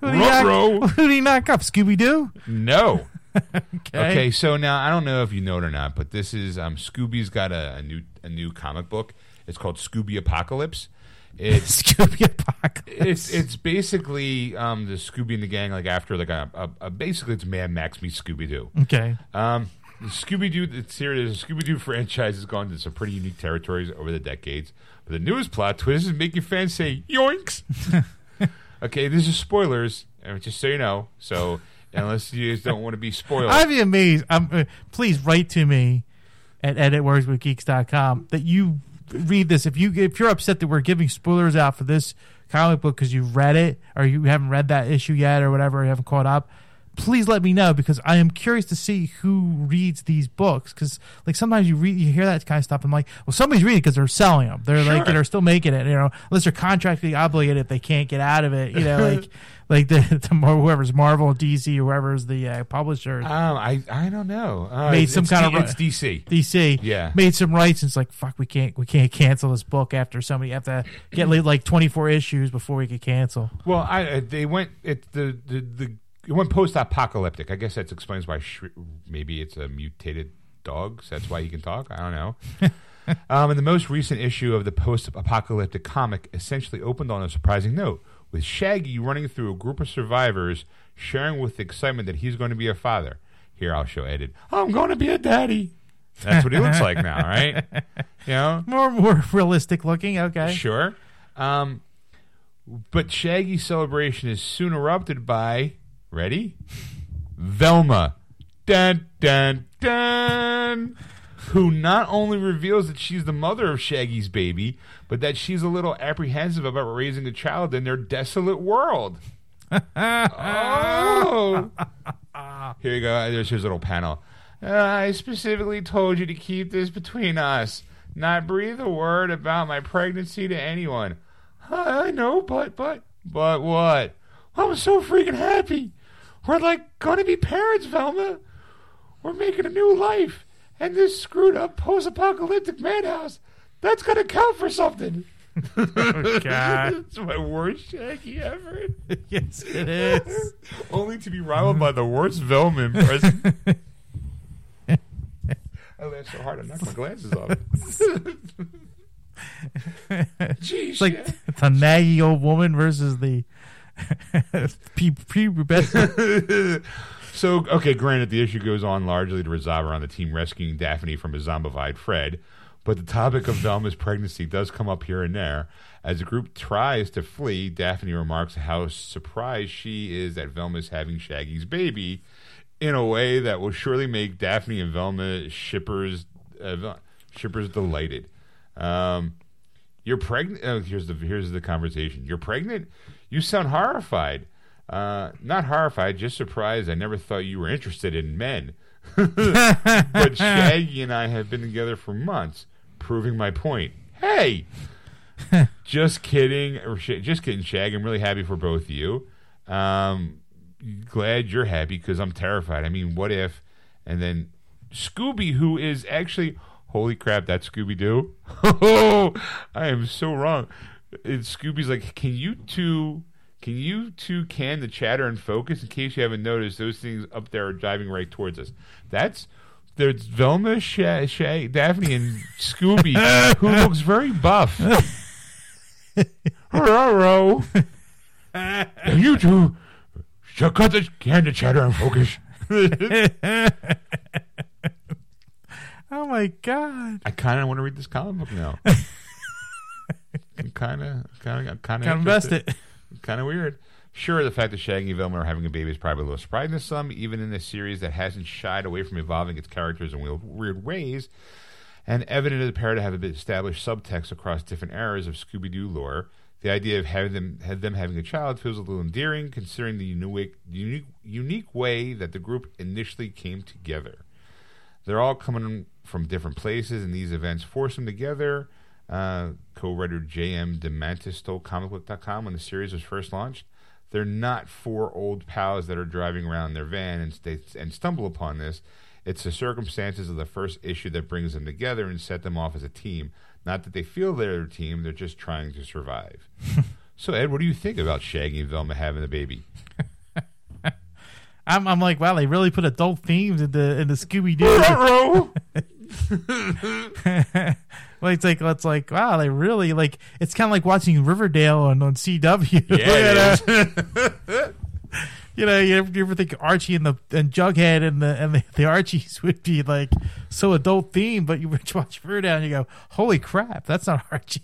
Ruh-roh. Who did he knock up? Scooby Doo? No. Okay. Okay, so now I don't know if you know it or not, but this is um, Scooby's got a, a new a new comic book. It's called Scooby Apocalypse. It's Scooby Apocalypse. It's it's basically um, the Scooby and the gang, like after like a, a, a basically it's Mad Max meets Scooby Doo. Okay. Um, Scooby Doo the series, the Scooby Doo franchise has gone to some pretty unique territories over the decades, but the newest plot twist is making fans say yoinks. Okay, this is spoilers, just so you know. So. Unless you guys don't want to be spoiled. I'd be amazed. I'm, uh, please write to me at edit words with geeks dot com that you read this. If, you, if you're upset that we're giving spoilers out for this comic book because you read it or you haven't read that issue yet or whatever, you haven't caught up, please let me know because I am curious to see who reads these books because like sometimes you read, you hear that kind of stuff. I'm like, well, somebody's reading it because they're selling them. They're sure. like, they're still making it. You know, unless they're contractually obligated, they can't get out of it. You know, like like the, the whoever's Marvel, D C, whoever's the uh, publisher. Oh, I I don't know. Uh, made some kind D- of it's D C. D C, yeah. Made some rights and it's like fuck, we can't we can't cancel this book after somebody have to get like twenty-four issues before we could cancel. Well, I they went it the the. the It went post-apocalyptic. I guess that explains why sh- maybe it's a mutated dog. So that's why he can talk. I don't know. um, and the most recent issue of the post-apocalyptic comic essentially opened on a surprising note, with Shaggy running through a group of survivors, sharing with the excitement that he's going to be a father. Here, I'll show Edit. I'm going to be a daddy. That's what he looks like now, right? You know, more more realistic looking. Okay, sure. Um, but Shaggy's celebration is soon erupted by. Ready? Velma. Dun, dun, dun. Who not only reveals that she's the mother of Shaggy's baby, but that she's a little apprehensive about raising a child in their desolate world. Oh. Here you go. There's his little panel. Uh, I specifically told you to keep this between us. Not breathe a word about my pregnancy to anyone. I know, but, but, but what? I was so freaking happy. We're, like, going to be parents, Velma. We're making a new life. And this screwed up post-apocalyptic madhouse, that's going to count for something. Oh, God. It's my worst Shaggy ever. Yes, it is. Only to be rivaled by the worst villain in prison. I laughed so hard I knocked my glasses off. Jeez, it's like the naggy old woman versus the pre pubescent. So, okay, granted, the issue goes on largely to resolve around the team rescuing Daphne from a zombified Fred, but the topic of Velma's pregnancy does come up here and there. As the group tries to flee, Daphne remarks how surprised she is that Velma's having Shaggy's baby in a way that will surely make Daphne and Velma shippers uh, shippers delighted. Um, you're pregnant. Oh, here's the here's the conversation. You're pregnant? You sound horrified. Uh, not horrified, just surprised. I never thought you were interested in men. But Shaggy and I have been together for months, proving my point. Hey, just kidding. Just kidding, Shag. I'm really happy for both of you. Um, glad you're happy because I'm terrified. I mean, what if? And then Scooby, who is actually, holy crap, that's Scooby-Doo. Oh, I am so wrong. And Scooby's like, can you two... Can you two can the chatter and focus? In case you haven't noticed, those things up there are driving right towards us. That's there's Velma, Sha- Sha- Daphne, and Scooby, who looks very buff. Hello, can you two cut the can the chatter and focus? Oh my God! I kind of want to read this comic book now. I'm kind of, kind of, kind of invested. Kind of weird. Sure, the fact that Shaggy and Velma are having a baby is probably a little surprising to some, even in a series that hasn't shied away from evolving its characters in weird, weird ways, and evident of the pair to have a bit established subtext across different eras of Scooby-Doo lore. The idea of having them, have them having a child feels a little endearing, considering the unique, unique, unique way that the group initially came together. They're all coming from different places, and these events force them together. Uh, co-writer J M DeMantis told comic book dot com when the series was first launched, they're not four old pals that are driving around in their van and, st- and stumble upon this. It's the circumstances of the first issue that brings them together and set them off as a team. Not that they feel they're a team, they're just trying to survive. So, Ed, what do you think about Shaggy and Velma having a baby? I'm, I'm like, wow, they really put adult themes in the, in the Scooby-Doo. Well, it's like it's like wow, they really like. It's kind of like watching Riverdale on, on C W. Yeah, you know, you, know you, ever, you ever think Archie and the and Jughead and the and the, the Archies would be like so adult themed, but you watch Riverdale and you go, holy crap, that's not Archie.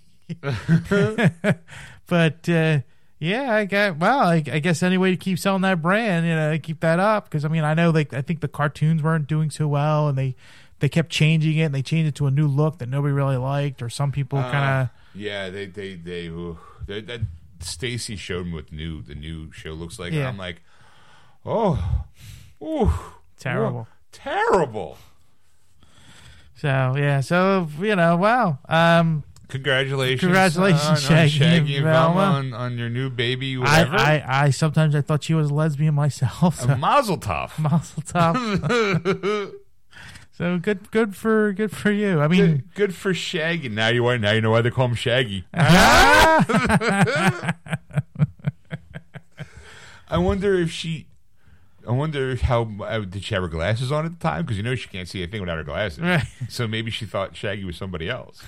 But uh, yeah, I got well. I, I guess any way to keep selling that brand, you know, keep that up because I mean, I know like I think the cartoons weren't doing so well, and they. They kept changing it, and they changed it to a new look that nobody really liked, or some people uh, kind of. Yeah, they they they, ooh, they that Stacy showed me what new the new show looks like, yeah. And I'm like, oh, ooh, terrible, terrible. So yeah, so you know, wow. Um, congratulations, congratulations, on, Shaggy, on Shaggy and Velma on, on your new baby. Whatever. I, I I sometimes I thought she was a lesbian myself. So. Uh, Mazel tov, Mazel tov. So good, good for good for you. I mean, good, good for Shaggy. Now you why now you know why they call him Shaggy. I wonder if she. I wonder how did she have her glasses on at the time? Because you know she can't see a thing without her glasses. Right. So maybe she thought Shaggy was somebody else.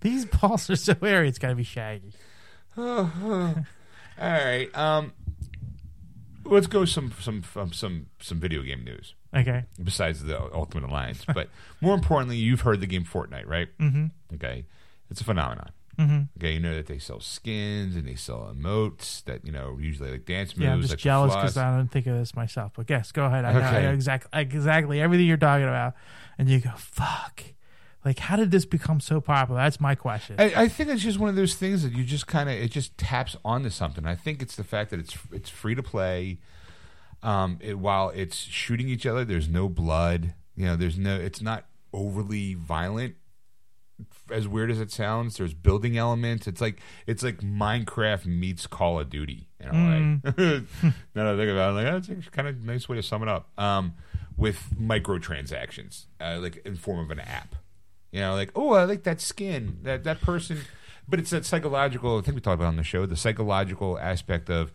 These balls are so airy. It's got to be Shaggy. Oh, oh. All right. Um. Let's go some some um, some some video game news. Okay. Besides the Ultimate Alliance, but more importantly, you've heard the game Fortnite, right? Mm-hmm. Okay, it's a phenomenon. Mm-hmm. Okay, you know that they sell skins and they sell emotes that you know usually like dance moves. Yeah, I'm just like jealous because I don't think of this myself. But yes, go ahead. I know, okay. I know exactly exactly everything you're talking about, and you go fuck. Like, how did this become so popular? That's my question. I, I think it's just one of those things that you just kind of, it just taps onto something. I think it's the fact that it's it's free to play. Um, it, while it's shooting each other, there's no blood. You know, there's no, it's not overly violent. As weird as it sounds, there's building elements. It's like it's like Minecraft meets Call of Duty. You know, mm. like, now that I think about it, I'm like, oh, that's kind of a nice way to sum it up. Um, with microtransactions, uh, like in form of an app. You know, like, oh, I like that skin, that that person. But it's that psychological, I think we talked about on the show, the psychological aspect of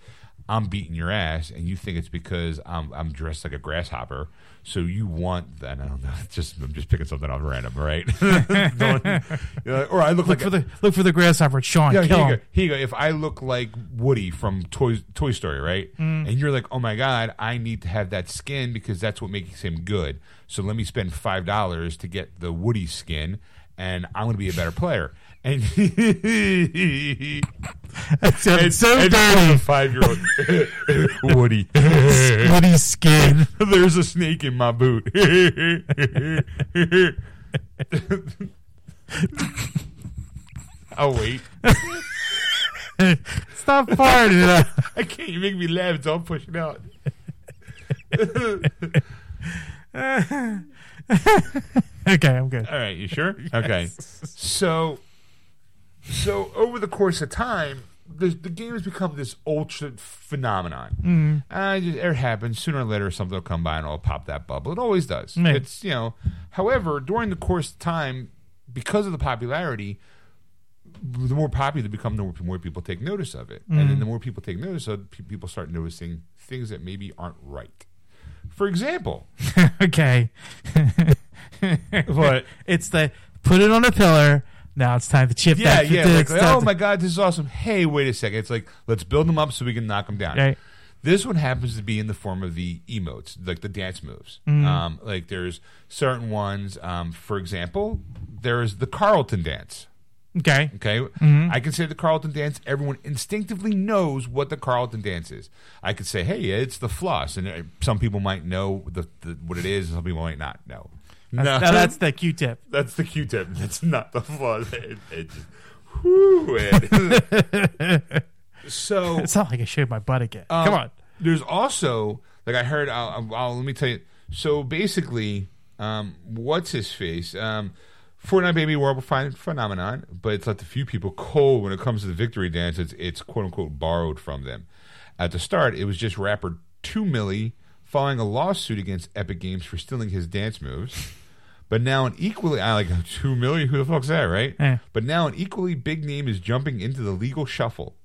I'm beating your ass, and you think it's because I'm I'm dressed like a grasshopper, so you want that. I don't know. It's just I'm just picking something off random, right? Like, or I look, look like for a, the look for the grasshopper, Sean. Yeah, here you, go, here you go. If I look like Woody from Toy Toy Story, right? Mm. And you're like, oh my god, I need to have that skin because that's what makes him good. So let me spend five dollars to get the Woody skin, and I'm going to be a better player. And that's and, so and dirty. Five-year-old Woody, Woody skin. There's a snake in my boot. I'll wait. Stop farting. It I can't. You make me laugh. It's all pushing out. Okay, I'm good. All right, you sure? Yes. Okay, so. So over the course of time, the, the game has become this ultra phenomenon. Mm-hmm. Uh, it, just, it happens sooner or later. Something will come by and it'll pop that bubble. It always does. Mm-hmm. It's you know. However, during the course of time, because of the popularity, the more popular they become, the more, more people take notice of it, mm-hmm. and then the more people take notice of it, people start noticing things that maybe aren't right. For example, okay, what it's the put it on a pillar. Now it's time to chip yeah, that. Yeah, yeah. Like, like, oh, my God, this is awesome. Hey, wait a second. It's like, let's build them up so we can knock them down. Right. This one happens to be in the form of the emotes, like the dance moves. Mm. Um, like there's certain ones. Um, for example, there is the Carlton dance. Okay. Okay. Mm-hmm. I can say the Carlton dance. Everyone instinctively knows what the Carlton dance is. I could say, hey, it's the floss. And some people might know the, the, what it is, and some people might not know. No. That's, no, that's the Q-tip. That's the Q-tip. That's not the floss. It, it just, whoo, it. So it's not like I shaved my butt again. Um, Come on. There's also like I heard. I'll, I'll let me tell you. So basically, um, what's his face? Um, Fortnite Baby World phenomenon, but it's like the few people cold when it comes to the victory dance. It's, it's quote unquote borrowed from them. At the start, it was just rapper Two Millie following a lawsuit against Epic Games for stealing his dance moves. But now an equally, I like two million. Who the fuck's that, right? Eh. But now an equally big name is jumping into the legal shuffle,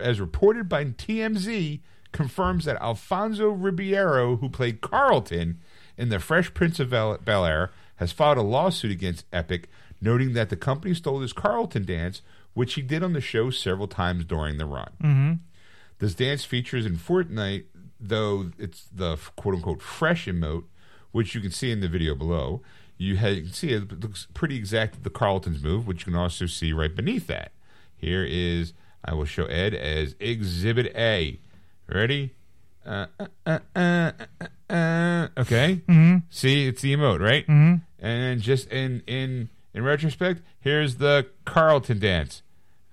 as reported by T M Z. Confirms that Alfonso Ribeiro, who played Carlton in The Fresh Prince of Bel Air, has filed a lawsuit against Epic, noting that the company stole his Carlton dance, which he did on the show several times during the run. Mm-hmm. This dance features in Fortnite, though it's the quote unquote fresh emote, which you can see in the video below. You can see it looks pretty exact at the Carlton's move, which you can also see right beneath that. Here is, I will show Ed as Exhibit A. Ready? Uh, uh, uh, uh, uh, uh. Okay. Mm-hmm. See, it's the emote, right? Mm-hmm. And just in in in retrospect, here's the Carlton dance.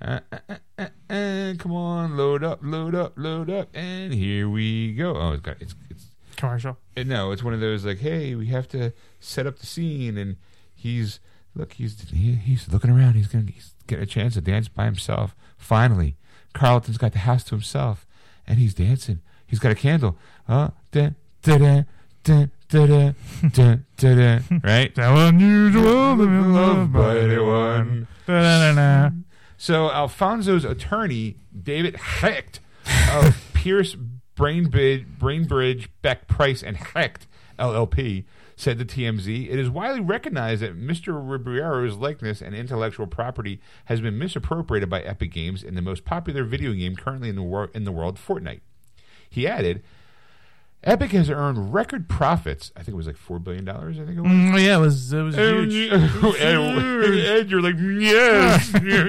Uh, uh, uh, uh, uh, come on, load up, load up, load up, and here we go. Oh, it's got, it's, it's commercial. No, it's one of those like, hey, we have to set up the scene, and he's look, he's he, he's looking around. He's gonna he's get a chance to dance by himself. Finally, Carlton's got the house to himself, and he's dancing. He's got a candle. Uh, da da da da da da da. Right? That was unusual. Loved by anyone. Da da da. So Alfonso's attorney, David Hecht of Pierce Brainbridge, Brainbridge Beck Price and Hecht L L P, said to T M Z, "It is widely recognized that Mister Ribeiro's likeness and intellectual property has been misappropriated by Epic Games in the most popular video game currently in the, wor- in the world, Fortnite." He added, "Epic has earned record profits. I think it was like four billion dollars. I think it was. Mm, yeah, it was. It was and, huge. And, and you're like, yes, yeah,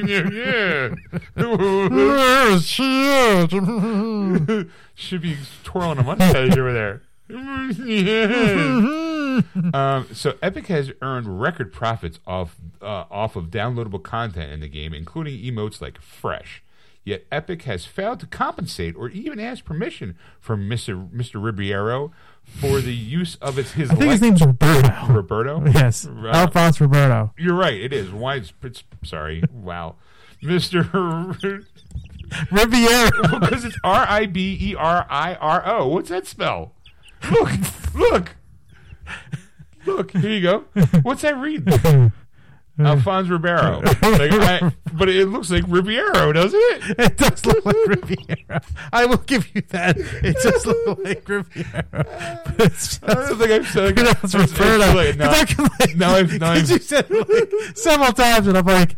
yeah, yeah. Should be twirling a mustache over there. Yes. Um, so Epic has earned record profits off uh, off of downloadable content in the game, including emotes like Fresh. Yet Epic has failed to compensate or even ask permission from Mister Mister Ribeiro for the use of its his. I think life. His name's Roberto. Roberto. Yes, uh, Alphonse Roberto. You're right. It is. Why? It's, it's, sorry. Wow, Mister Ribeiro. Because it's R I B E R I R O. What's that spell? Look! Look! Look! Here you go. What's that read? Alfonso Ribeiro. Like, I, but it looks like Ribeiro, doesn't it? It does look like Ribeiro. I will give you that. It does look like Ribeiro. But it's just, I don't think I've said it. It's Roberto. Like, no, I can, like, no, I've, no, I've you said it like several times, and I'm like,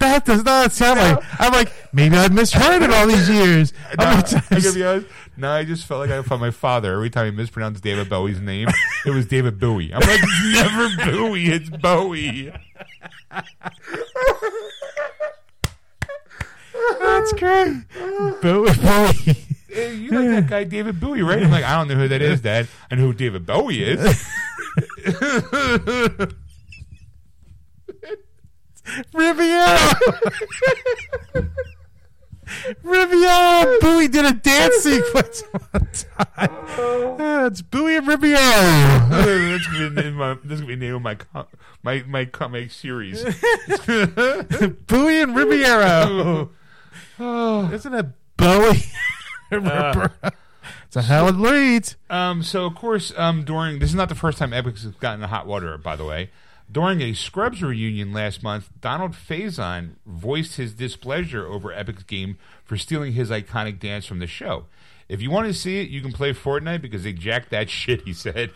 that does not sound no. like. I'm like, maybe I've misheard it all these years. No, I give you guys. No, I just felt like I found my father every time he mispronounced David Bowie's name. It was David Bowie. I'm like, it's never Bowie. It's Bowie. That's great. Bowie. Bowie. Hey, you like that guy David Bowie, right? I'm like, I don't know who that is, Dad. I know who David Bowie is. Riviera. Riviera. Bowie did a dance sequence one time. Yeah, it's Bowie and Riviera. That's going to be the name of my com- my, my comic series. Bowie and Riviera. Oh. Isn't it Bowie? uh, That's so, how it leads. Um, so, of course, um, during this is not the first time Epic's has gotten the hot water, by the way. During a Scrubs reunion last month, Donald Faison voiced his displeasure over Epic's game for stealing his iconic dance from the show. If you want to see it, you can play Fortnite because they jacked that shit, he said.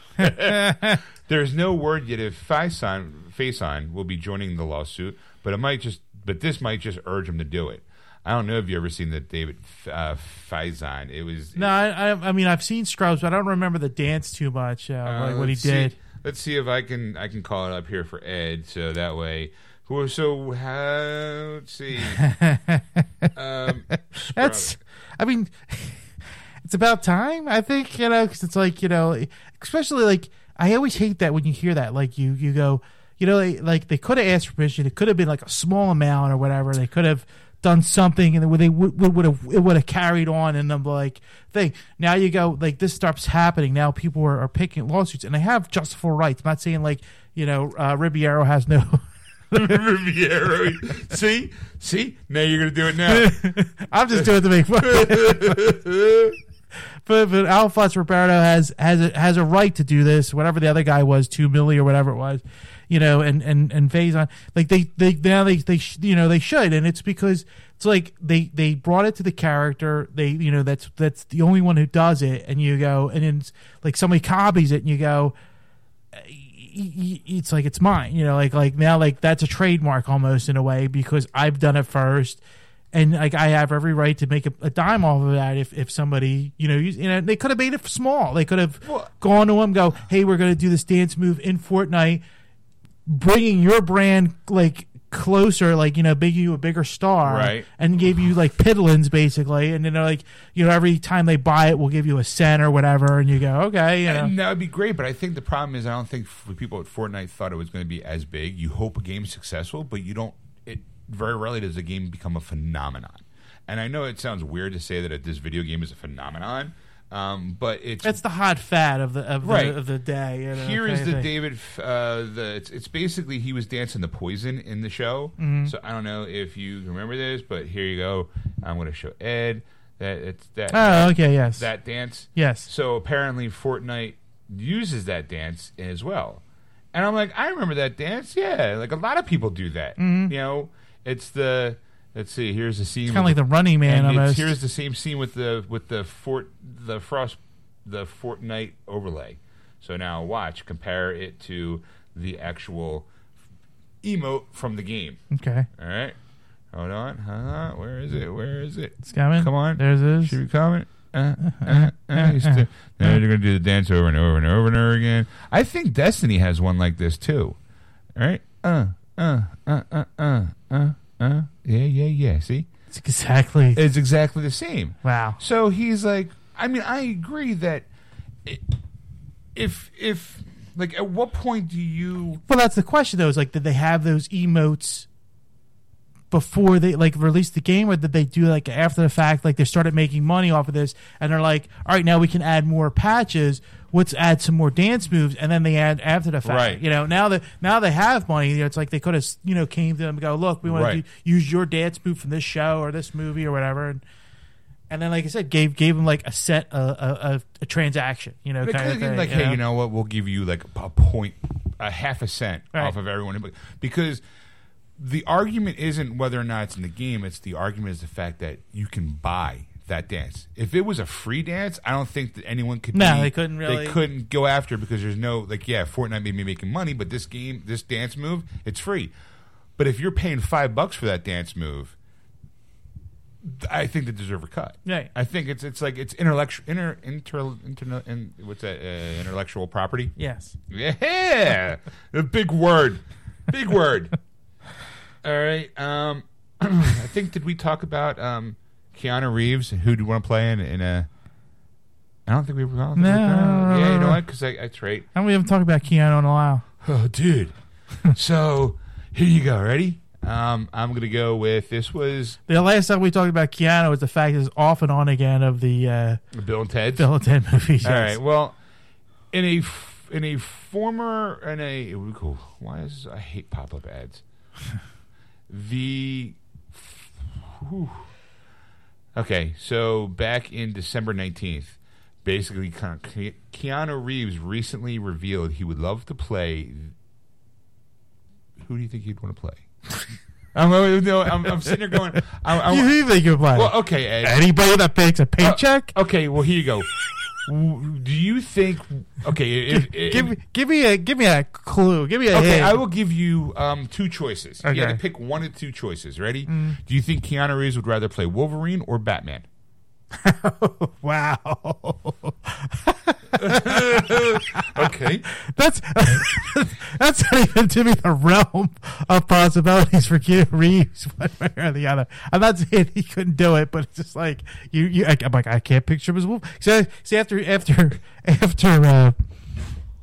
There's no word yet if Faison, Faison will be joining the lawsuit, but it might just, but this might just urge him to do it. I don't know if you've ever seen the David uh, Faison. It was no, I, I, I mean I've seen Scrubs, but I don't remember the dance too much. Uh, uh, like what he see. did. Let's see if I can I can call it up here for Ed, so that way. Who so how? Let's see. um, That's. I mean, it's about time. I think you know because it's like you know, especially like I always hate that when you hear that like you you go you know like they could have asked permission. It could have been like a small amount or whatever. They could have done something and they would would have it would have carried on and I'm like thing. Now you go like this starts happening. Now people are, are picking lawsuits and they have justifiable rights. I'm not saying like you know uh, Ribeiro has no Ribeiro. See, see. Now you're gonna do it now. I'm just doing it to make fun. But but Alfonso Ribeiro has has a, has a right to do this. Whatever the other guy was, two milli or whatever it was. You know, and and and Faison, like they they now they they sh- you know they should, and it's because it's like they, they brought it to the character. They you know that's that's the only one who does it, and you go and then like somebody copies it, and you go, it's like it's mine, you know, like like now like that's a trademark almost in a way because I've done it first, and like I have every right to make a, a dime off of that if if somebody you know use, you know they could have made it small, they could have well, gone to him go, hey, we're gonna do this dance move in Fortnite. Bringing your brand like closer, like you know, making you a bigger star, right? And gave you like piddlings basically, and then they're like, you know, every time they buy it, we'll give you a cent or whatever, and you go, okay, you know. And that would be great, but I think the problem is I don't think people at Fortnite thought it was going to be as big. You hope a game's successful, but you don't. It very rarely does a game become a phenomenon. And I know it sounds weird to say that this video game is a phenomenon. Um, but it's that's the hot fad of the of the, right. of the day. You know, Here is the thing. David. Uh, the it's, it's basically he was dancing the poison in the show. Mm-hmm. So I don't know if you remember this, but here you go. I'm going to show Ed that it's that. Oh, that, okay, yes, that dance. Yes. So apparently Fortnite uses that dance as well, and I'm like, I remember that dance. Yeah, like a lot of people do that. Mm-hmm. You know, it's the. Let's see. Here's the scene. Kind of like the Running Man. Almost. Here's the same scene with the with the fort the frost the Fortnite overlay. So now watch. Compare it to the actual emote from the game. Okay. All right. Hold on. Huh? Where is it? Where is it? It's coming. Come on. There's it. Should we comment? Uh, uh, uh, uh, uh. Now you're gonna do the dance over and over and over and over again. I think Destiny has one like this too. All right. Uh. Uh. Uh. Uh. Uh. Uh. Uh, yeah, yeah, yeah. See, it's exactly it's exactly the same. Wow. So he's like, I mean, I agree that it, if if like, at what point do you? Well, that's the question though. Is like, did they have those emotes before they like released the game, or did they do like after the fact? Like they started making money off of this, and they're like, all right, now we can add more patches. Let's add some more dance moves, and then they add after the fact. Right. You know, now that now they have money, you know, it's like they could have, you know, came to them and go, look, we want right. to do, use your dance move from this show or this movie or whatever, and and then like I said, gave gave them like a set a a, a transaction, you know, but kind of thing. Like, you hey, know? you know what? We'll give you like a point, a half a cent right. off of everyone because the argument isn't whether or not it's in the game. It's the argument is the fact that you can buy that dance. If it was a free dance, I don't think that anyone could. No, be, they couldn't really. They couldn't go after it because there's no like. Yeah, Fortnite may be making money, but this game, this dance move, it's free. But if you're paying five bucks for that dance move, I think they deserve a cut. Right. I think it's it's like it's intellectual, inter, inter, inter, in, what's that? Uh, intellectual property. Yes. Yeah, a big word, big word. All right. Um, I think did we talk about um, Keanu Reeves and who do you want to play in? In a, I don't think we were. No. Like yeah, you know what? Because I, I trade. And we haven't talked about Keanu in a while. Oh, dude. So here you go. Ready? Um, I'm gonna go with this was the last time we talked about Keanu was the fact it's off and on again of the uh, Bill and Ted Bill and Ted movies. Yes. All right, well, in a in a former in a cool. Why is I hate pop up ads? the whew. Okay, so back in December nineteenth, basically Keanu Reeves recently revealed he would love to play. Who do you think he'd want to play? I'm, I'm, I'm sitting here going. I, I, you think you play? Well, okay, Ed. Anybody that makes a paycheck. Uh, okay, well here you go. Do you think? Okay, if, give, if, give me give me a give me a clue. Give me a. Okay, hint. I will give you um, two choices. Okay. You have to pick one of two choices. Ready? Mm. Do you think Keanu Reeves would rather play Wolverine or Batman? Wow. Okay, that's that's not even to me the realm of possibilities for Keanu Reeves one way or the other. I'm not saying he couldn't do it, but it's just like you. you I, I'm like I can't picture him as Wolf. So see after after after uh,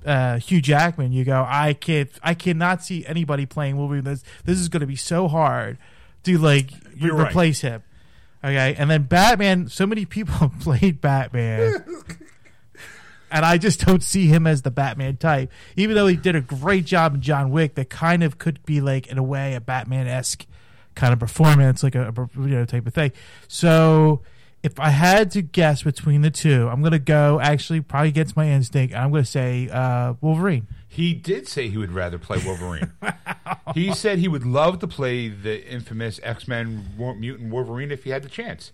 uh, Hugh Jackman, you go. I can't. I cannot see anybody playing Wolverine. This this is going to be so hard to like re- right. replace him. Okay, and then Batman, so many people have played Batman. And I just don't see him as the Batman type. Even though he did a great job in John Wick, that kind of could be like, in a way, a Batman-esque kind of performance, like a, a you know, type of thing. So if I had to guess between the two, I'm going to go actually probably against my instinct, and I'm going to say uh, Wolverine. He did say he would rather play Wolverine. He said he would love to play the infamous X-Men mutant Wolverine if he had the chance.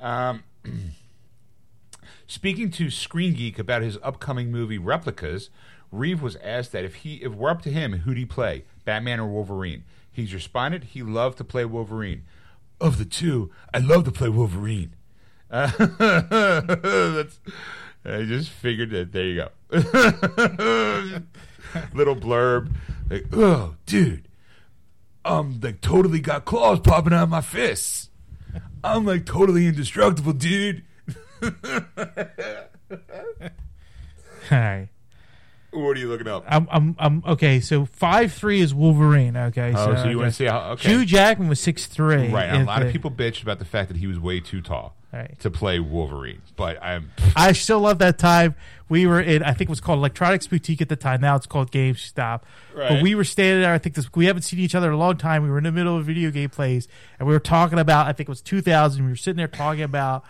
Um, speaking to Screen Geek about his upcoming movie Replicas, Reeve was asked that if he, if we're up to him, who'd he play, Batman or Wolverine? He's responded, he loved to play Wolverine. Of the two, I love to play Wolverine. Uh, that's, I just figured that. There you go. Little blurb, like, oh, dude, I'm like totally got claws popping out of my fists. I'm like totally indestructible, dude. Hi. What are you looking up? I'm, I'm, I'm okay. So five three is Wolverine. Okay. Oh, so, so you okay. want to see how? Okay. Hugh Jackman was six three. Right. And a lot the, of people bitched about the fact that he was way too tall. Right. To play Wolverine, but I'm. I still love that time we were in. I think it was called Electronics Boutique at the time. Now it's called GameStop. Right. But we were standing there. I think this. We haven't seen each other in a long time. We were in the middle of video game plays, and we were talking about. I think it was two thousand. We were sitting there talking about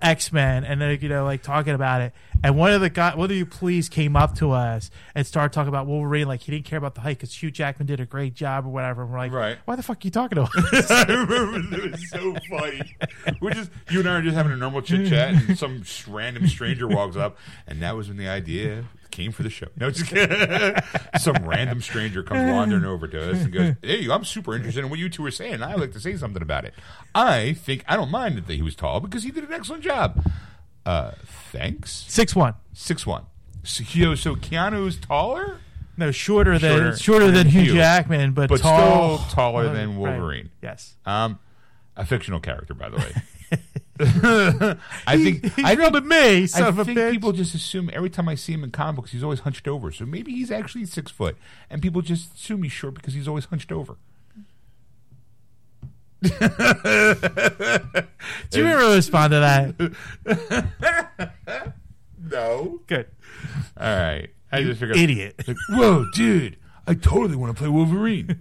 X-Men, and then you know, like talking about it. And one of the guy, one of you please came up to us and started talking about Wolverine, like he didn't care about the hype because Hugh Jackman did a great job or whatever. And we're like, right. Why the fuck are you talking to us? I remember it was so funny. We're just you and I are just having a normal chit chat, and some random stranger walks up, and that was when the idea came for the show. No, just kidding. Some random stranger comes wandering over to us and goes, hey, I'm super interested in what you two are saying. I like to say something about it. I think I don't mind that he was tall because he did an excellent job. Uh, thanks. six one six one So, so Keanu's taller? No, shorter than shorter, shorter than Hugh Jackman, but, but tall. Still taller than Wolverine. Right. Yes. Um, a fictional character, by the way. I think he's rubbing me. Son I of a think bitch. People just assume every time I see him in comic books, he's always hunched over. So maybe he's actually six foot, and people just assume he's short because he's always hunched over. Do you ever respond to that? No. Good. All right. I you just figured. Idiot. Like, whoa, dude! I totally want to play Wolverine.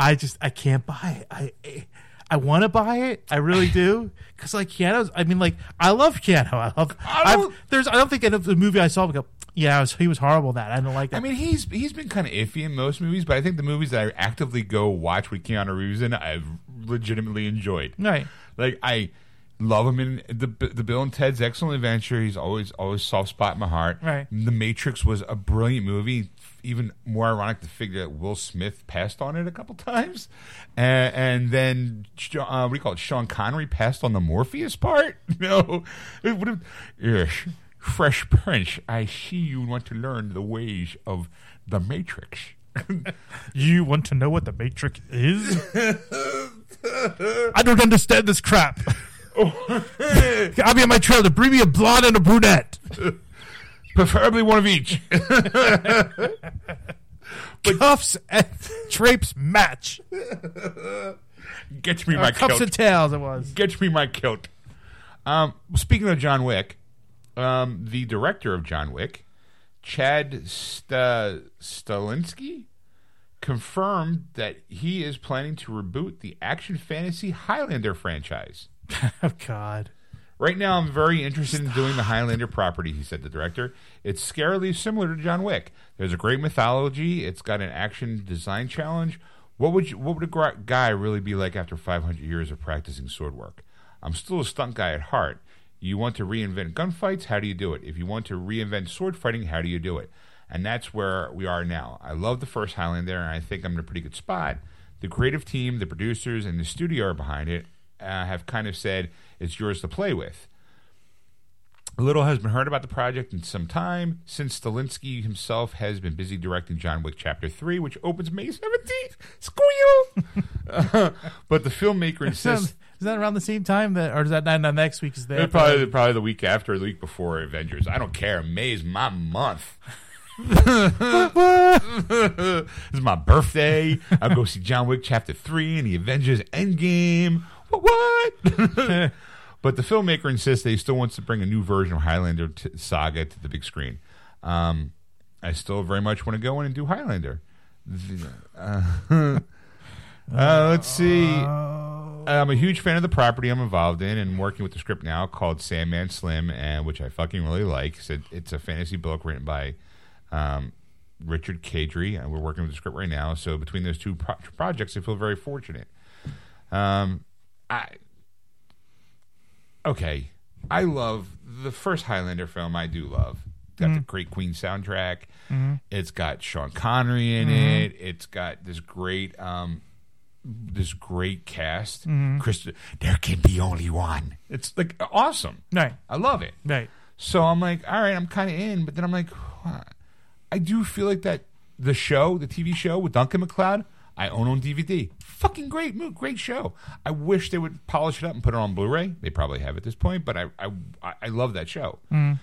I just I can't buy it. I I, I want to buy it. I really do. Because like Keanu's, I mean, like I love Keanu. I love. I don't, I've, there's I don't think any of the movie I saw. I go, Yeah, was, he was horrible. That I didn't like that. I mean, he's he's been kind of iffy in most movies, but I think the movies that I actively go watch with Keanu Reeves in, I've legitimately enjoyed. Right, like I love him in the the Bill and Ted's Excellent Adventure. He's always always soft spot in my heart. Right, The Matrix was a brilliant movie. Even more ironic to figure that Will Smith passed on it a couple times, and, and then uh, what do you call it? Sean Connery passed on the Morpheus part. No, it would have. Ish. Fresh Prince, I see you want to learn the ways of the Matrix. You want to know what the Matrix is? I don't understand this crap. Oh. I'll be on my trailer. Bring me a blonde and a brunette. Preferably one of each. But cuffs and drapes match. Get me or my cuffs kilt. And tails it was. Get me my kilt. Um, speaking of John Wick, Um, the director of John Wick, Chad St- Stahelski, confirmed that he is planning to reboot the action fantasy Highlander franchise. Oh, God. Right now, I'm very interested in doing the Highlander property, he said, the director. It's scarily similar to John Wick. There's a great mythology. It's got an action design challenge. What would, you, what would a guy really be like after five hundred years of practicing sword work? I'm still a stunt guy at heart. You want to reinvent gunfights? How do you do it? If you want to reinvent sword fighting, how do you do it? And that's where we are now. I love the first Highlander, and I think I'm in a pretty good spot. The creative team, the producers, and the studio are behind it uh, have kind of said it's yours to play with. Little has been heard about the project in some time, since Stahelski himself has been busy directing John Wick Chapter three, which opens May seventeenth. Squeal! uh, but the filmmaker insists... Is that around the same time that, or is that not next week? Is there probably probably the week after, or the week before Avengers? I don't care. May is my month. It's my birthday. I'll go see John Wick Chapter Three and the Avengers Endgame. What? What? But the filmmaker insists that he still wants to bring a new version of Highlander t- saga to the big screen. Um, I still very much want to go in and do Highlander. Uh, uh, let's see. I'm a huge fan of the property I'm involved in and working with the script now called Sandman Slim, and which I fucking really like. It's a fantasy book written by um, Richard Kadri, and we're working with the script right now. So between those two pro- projects, I feel very fortunate. Um, I okay, I love the first Highlander film. I do love. It's got mm-hmm. the great Queen soundtrack. Mm-hmm. It's got Sean Connery in mm-hmm. it. It's got this great. Um, This great cast, mm-hmm. Christ- there can be only one. It's like awesome, right? I love it, right? So I'm like, all right, I'm kind of in, but then I'm like, huh. I do feel like that the show, the T V show with Duncan MacLeod, I own on D V D. Fucking great move, great show. I wish they would polish it up and put it on Blu-ray. They probably have at this point, but I, I, I love that show. Mm.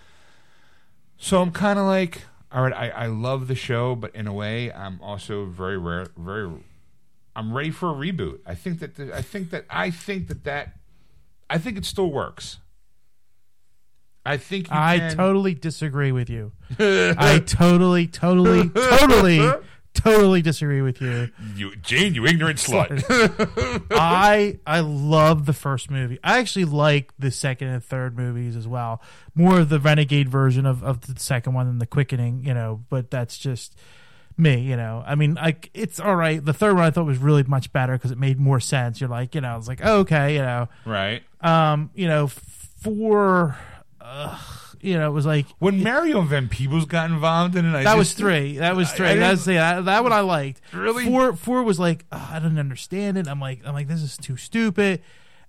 So I'm kind of like, all right, I, I love the show, but in a way, I'm also very rare, very. I'm ready for a reboot. I think that the, I think that I think that that I think it still works. I think you I can... totally disagree with you. I totally, totally, totally, totally disagree with you. You, Jane, you ignorant slut. I I love the first movie. I actually like the second and third movies as well. More of the renegade version of, of the second one than the quickening, you know. But that's just. Me, you know, I mean, like it's all right. The third one I thought was really much better because it made more sense. You're like, you know, it's like oh, okay, you know, right? Um, you know, four, uh, you know, it was like when Mario it, Van Peebles got involved in it. I that just, was three. That was three. I, I that was yeah, that, that one I liked. Really, four. Four was like oh, I didn't understand it. I'm like, I'm like, this is too stupid.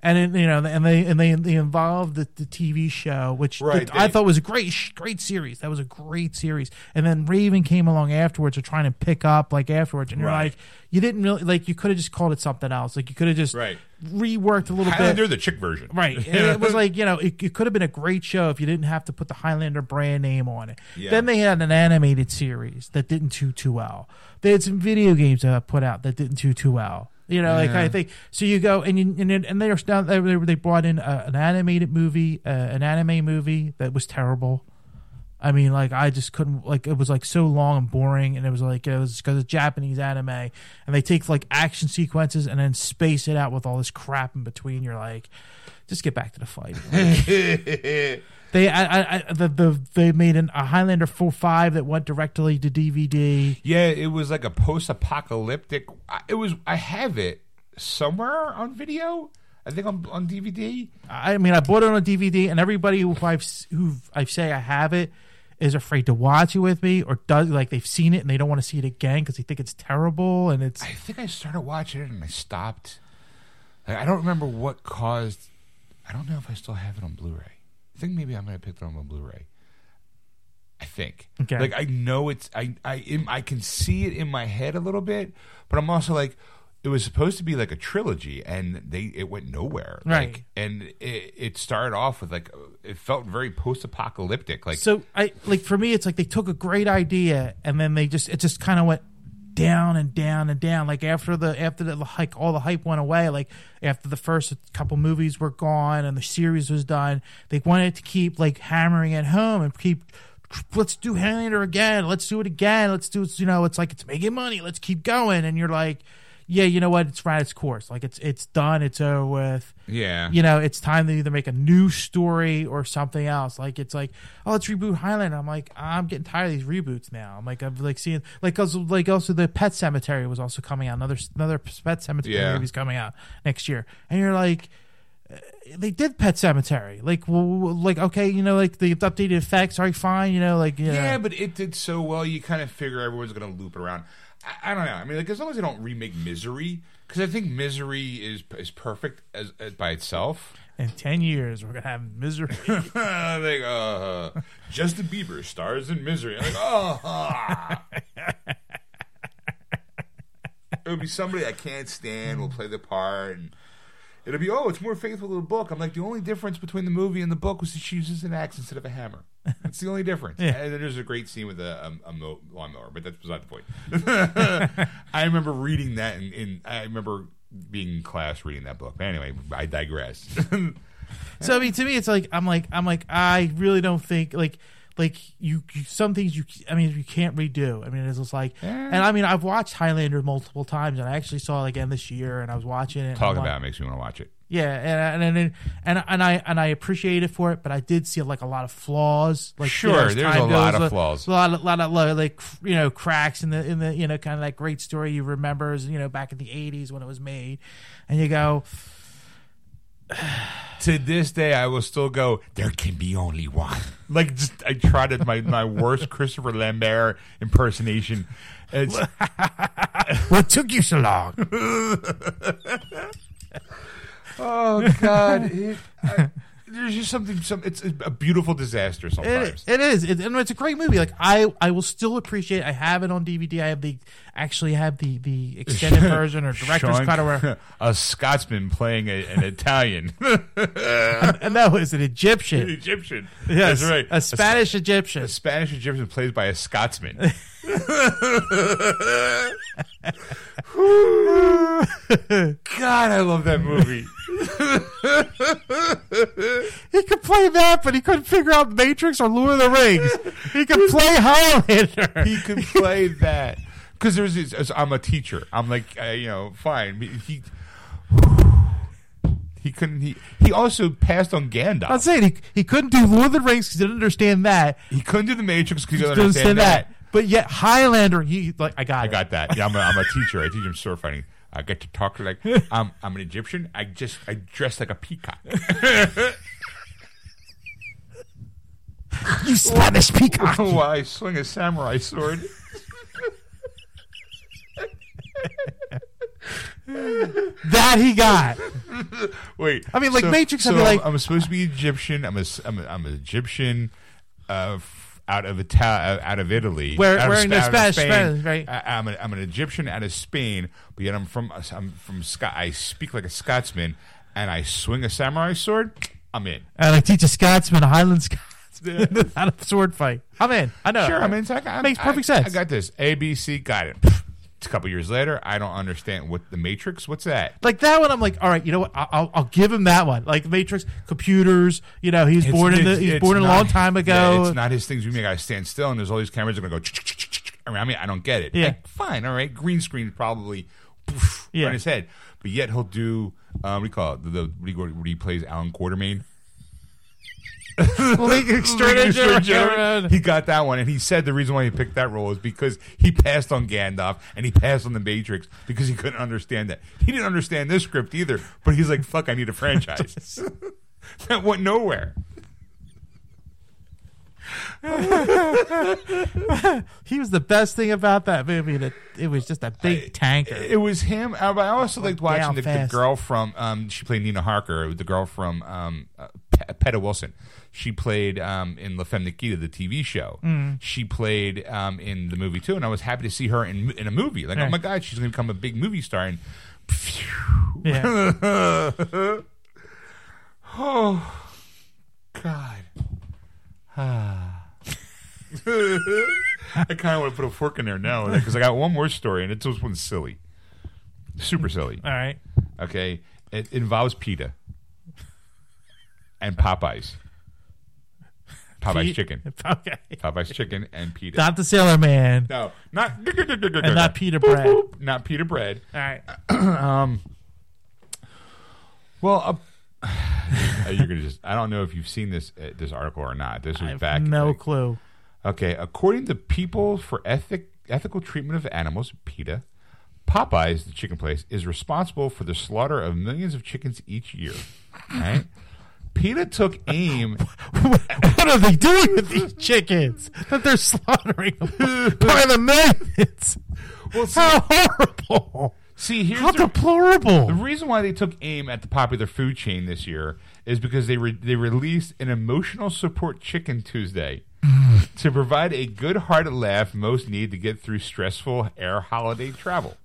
And it, you know, and they and they they involved the, the T V show, which right, the, they, I thought was a great, great series. That was a great series. And then Raven came along afterwards, to trying to pick up like afterwards, and you're right. like, you didn't really like. You could have just called it something else. Like you could have just right. reworked a little Highlander, bit. Highlander, the chick version, right? And it was like you know, it, it could have been a great show if you didn't have to put the Highlander brand name on it. Yeah. Then they had an animated series that didn't do too well. They had some video games that I put out that didn't do too well. You know, like yeah. kind of thing. So you go and you, and and they are down. They they brought in a, an animated movie, uh, an anime movie that was terrible. I mean, like I just couldn't. Like it was like so long and boring, and it was like it was because it's Japanese anime, and they take like action sequences and then space it out with all this crap in between. You're like, just get back to the fight. Like, They I, I, the, the they made an, a Highlander four five that went directly to D V D. Yeah, it was like a post-apocalyptic. It was. I have it somewhere on video. I think on on D V D. I mean, I bought it on D V D, and everybody who I've who I say I have it is afraid to watch it with me, or does like they've seen it and they don't want to see it again because they think it's terrible. And it's. I think I started watching it and I stopped. Like, I don't remember what caused. I don't know if I still have it on Blu-ray. I think maybe I might have picked it on my Blu-ray. I think. Okay. Like I know it's I I am, I can see it in my head a little bit, but I'm also like it was supposed to be like a trilogy and they it went nowhere. Right. Like, and it, it started off with like it felt very post-apocalyptic. Like so I like for me it's like they took a great idea and then they just it just kind of went down and down and down. Like after the after the like all the hype went away, like after the first couple movies were gone and the series was done, they wanted to keep like hammering it home and keep let's do Highlander again, let's do it again, let's do it. You know, it's like it's making money, let's keep going. And you're like, yeah, you know what? It's ran its course. Like it's it's done. It's over with. Yeah, you know, it's time to either make a new story or something else. Like it's like, oh, let's reboot Highlander. I'm like, I'm getting tired of these reboots now. I'm like, I'm like seeing like also like also the Pet Sematary was also coming out. Another another Pet Sematary yeah. movie's coming out next year, and you're like, they did Pet Sematary. Like, well, like okay, you know, like the updated effects are fine. You know, like you yeah, know. But it did so well. You kind of figure everyone's gonna loop around. I don't know. I mean, like as long as they don't remake Misery, because I think Misery is is perfect as, as by itself. In ten years, we're gonna have Misery. like, uh, Justin Bieber stars in Misery. I'm like, oh, it'll be somebody I can't stand will play the part, and it'll be oh, it's more faithful to the book. I'm like, the only difference between the movie and the book was that she uses an axe instead of a hammer. That's the only difference. Yeah. And there's a great scene with a, a, a mo- lawnmower, but that's not the point. I remember reading that, in, in I remember being in class reading that book. But anyway, I digress. So I mean, to me, it's like I'm like I'm like I really don't think like like you, you some things you I mean you can't redo. I mean it's just like, yeah. And I mean I've watched Highlander multiple times, and I actually saw it again this year, and I was watching it. Talking about it makes me want to watch it. Yeah, and and and and I and I appreciate it for it, but I did see like a lot of flaws. Like, sure, you know, there's time, a lot there of a, flaws, a lot, a lot of like you know cracks in the in the you know kind of like great story you remember is, you know back in the eighties when it was made, and you go. To this day, I will still go. There can be only one. Like just, I tried it my my worst Christopher Lambert impersonation. It's, what took you so long? Oh God! It, I, there's just something. Some it's a beautiful disaster. Sometimes it, it is, it, and it's a great movie. Like I, I will still appreciate. I have it on D V D. I have the actually have the, the extended version or director's Sean, cut or whatever. A Scotsman playing a, an Italian. And that was an Egyptian. An Egyptian. Yes, that's right. A Spanish a, Egyptian. A Spanish Egyptian plays by a Scotsman. God, I love that movie. He could play that, but he couldn't figure out Matrix or Lord of the Rings. He could play Highlander. He could play that because there's. This, I'm a teacher. I'm like, uh, you know, fine. He he couldn't. He, he also passed on Gandalf. I'm saying he he couldn't do Lord of the Rings because he didn't understand that. He couldn't do the Matrix because he didn't understand that. that. But yet Highlander, he like I got I it. got that. Yeah, I'm a, I'm a teacher. I teach him sword fighting. I get to talk like I'm I'm an Egyptian. I just I dress like a peacock. You Spanish peacock. While I swing a samurai sword. That he got. Wait, I mean, like so, Matrix. So I mean, like I'm, I'm supposed to be Egyptian. I'm a I'm, a, I'm an Egyptian. Uh, Out of Itali- out of Italy, Where, out wearing of, out Spanish, of Spain. Spanish, right? I, I'm, a, I'm an Egyptian out of Spain, but yet I'm from I'm from Scot. I speak like a Scotsman, and I swing a samurai sword. I'm in. And I teach a Scotsman, a Highland Scotsman, yeah. How to sword fight. I'm in. I know. Sure, I'm in. So I got, I'm, makes perfect I, sense. I got this. A B C. Got it. A couple years later, I don't understand what the Matrix. What's that? Like that one, I'm like, all right, you know what? I'll, I'll give him that one. Like Matrix, computers. You know, he's it's, born in the he's born not, a long time ago. Yeah, it's not his things. We make I stand still, and there's all these cameras that are gonna go around me. I don't get it. Yeah, like, fine, all right. Green screen probably poof, yeah. right in his head, but yet he'll do. Um, what do you call it? The, the what do you, what he plays Alan Quartermain. League Extraordinary Gentleman. He got that one, and he said the reason why he picked that role is because he passed on Gandalf and he passed on the Matrix because he couldn't understand that. He didn't understand this script either, but he's like, fuck, I need a franchise. That went nowhere. He was the best thing about that movie. That it was just a big I, tanker. It was him. I, I also liked watching the, the girl from. Um, she played Nina Harker. The girl from um, uh, P- Petta Wilson. She played um, in La Femme Nikita, the T V show. Mm. She played um, in the movie too, and I was happy to see her in in a movie. Like, right. Oh my god, she's going to become a big movie star. And phew. Yeah. Oh god. Ah. I kind of want to put a fork in there now because I got one more story, and it's this one's silly, super silly. All right, okay. It involves PETA and Popeyes, Popeyes Pete? chicken, okay. Popeyes chicken and PETA. Not the Sailor Man. No, not and not PETA bread. Boop, boop. Not PETA bread. All right. um. Well. Uh, You're gonna just, I don't know if you've seen this uh, this article or not. This was I have back. No like, clue. Okay, according to People for Ethic, Ethical Treatment of Animals, PETA, Popeyes, the chicken place, is responsible for the slaughter of millions of chickens each year. Right? PETA took aim. What are they doing with these chickens that they're slaughtering them by the millions? Well, see, how horrible! See, here's how deplorable. The, the reason why they took aim at the popular food chain this year is because they re, they released an emotional support chicken Tuesday to provide a good-hearted laugh most need to get through stressful air holiday travel.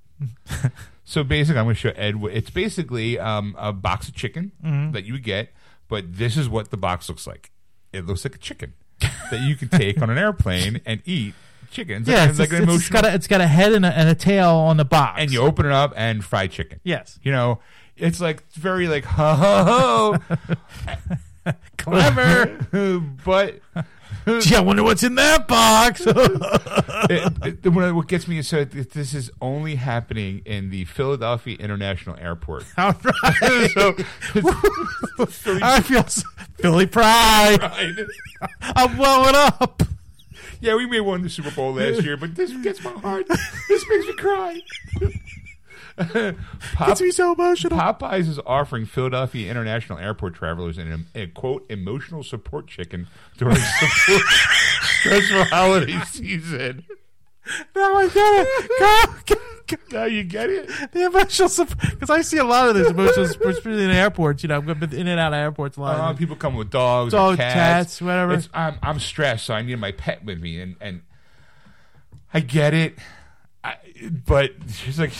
So basically, I'm going to show Ed. It's basically um, a box of chicken mm-hmm. that you get, but this is what the box looks like. It looks like a chicken that you can take on an airplane and eat. Chicken. It's yeah, like, it's, like an it's, it's, got a, it's got a head and a, and a tail on the box. And you open it up and fried chicken. Yes. You know, it's like very like, ho, ho, ho. Clever. But. Gee, I wonder what's in that box. it, it, what gets me is so this is only happening in the Philadelphia International Airport. All right. so, Philly, I feel so, Philly pride. pride. I'm blowing up. Yeah, we may have won the Super Bowl last year, but this gets my heart. This makes me cry. Pop- gets me so emotional. Popeyes is offering Philadelphia International Airport travelers an, a, quote, emotional support chicken during support stressful holiday season. Now I get it. Go, go, go. Now you get it. The emotional support. Because I see a lot of this emotional support in airports. You know, I've been in and out of airports a lot. Uh, people come with dogs, Dog, cats. cats, whatever. It's, I'm, I'm stressed, so I need my pet with me. And, and I get it. I, but she's like,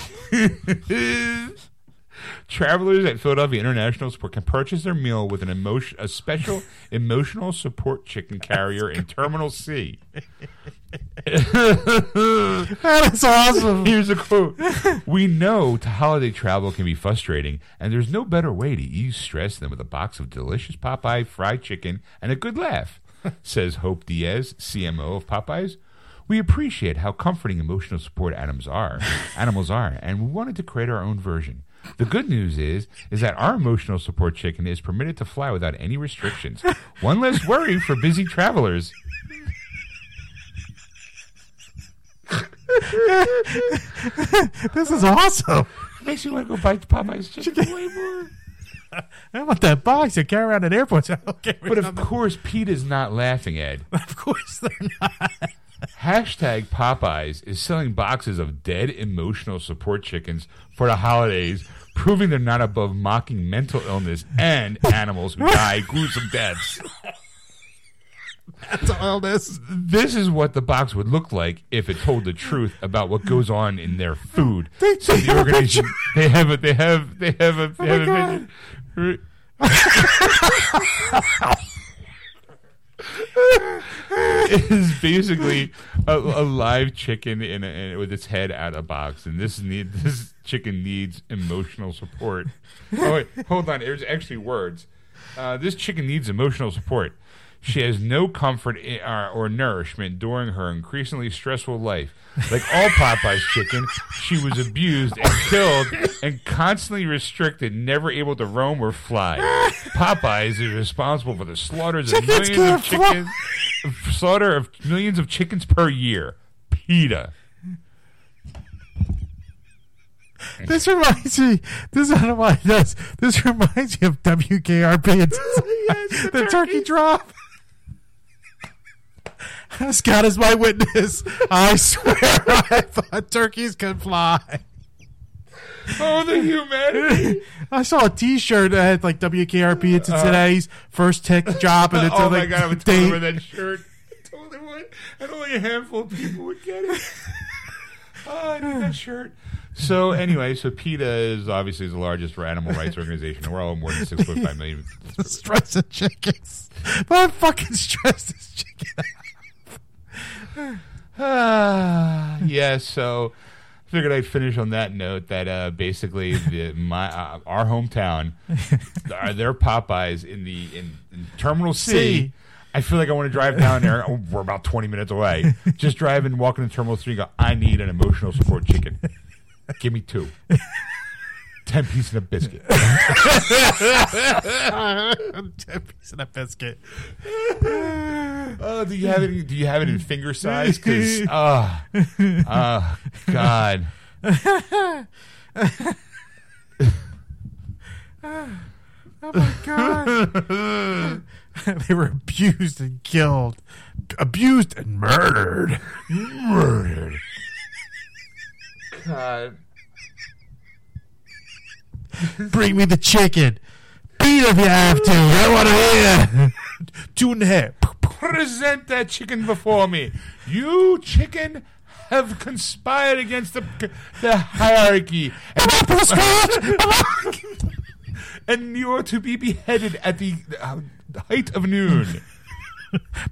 travelers at Philadelphia International Support can purchase their meal with an emotion, a special emotional support chicken carrier in Terminal C. That is awesome. Here's a quote. We know holiday travel can be frustrating, and there's no better way to ease stress than with a box of delicious Popeye fried chicken and a good laugh, says Hope Diaz, C M O of Popeyes. We appreciate how comforting emotional support animals are, animals are, and we wanted to create our own version. The good news is is that our emotional support chicken is permitted to fly without any restrictions. One less worry for busy travelers. This is awesome. It makes me want to go bite Popeye's chicken way more. I want that box to carry around at airports. Okay, but of course, Pete is not laughing, Ed. Of course they're not. Hashtag Popeyes is selling boxes of dead emotional support chickens for the holidays, proving they're not above mocking mental illness and animals who die gruesome deaths. That's all this. This is what the box would look like if it told the truth about what goes on in their food. They, so the organization, they have a, they have, they have a, they oh have a vision. It is basically a, a live chicken in, a, in with its head out of a box, and this need this chicken needs emotional support. Oh wait, hold on. There's actually words. Uh, this chicken needs emotional support. She has no comfort or nourishment during her increasingly stressful life. Like all Popeye's chicken, she was abused and killed and constantly restricted, never able to roam or fly. Popeye's is responsible for the slaughters of millions of chickens, slaughter of millions of chickens per year. PETA. This reminds me. This is not why it does. This reminds me of W K R P. Yes, the the turkey. turkey drop. Scott is my witness. I swear, I thought turkeys could fly. Oh, the humanity! I saw a T-shirt that had like W K R P. It's uh, today's first tech drop, and it's oh like, my god, I would totally wear that shirt. I totally would. And only a handful of people would get it. Oh, I need that shirt. So anyway, so PETA is obviously the largest animal rights organization in the world, more than six point five million. Stress the chickens, but I fucking stress this chicken out. uh, yeah, so I figured I'd finish on that note. That uh, basically, the, my uh, our hometown, are their Popeyes in the in, in Terminal C. I feel like I want to drive down there. Oh, we're about twenty minutes away. Just driving, walking to Terminal Three. And go. I need an emotional support chicken. Give me two. Ten pieces of biscuit. Ten pieces of biscuit. Oh, do you have it? Do you have it in finger size? Because oh, oh, god. Oh my god. They were abused and killed. Abused and murdered. Murdered. God. Bring me the chicken. Beat if you have to. I want to hear. Two and a half. Present that chicken before me. You chicken have conspired against the, the hierarchy. And, and you are to be beheaded at the uh, height of noon.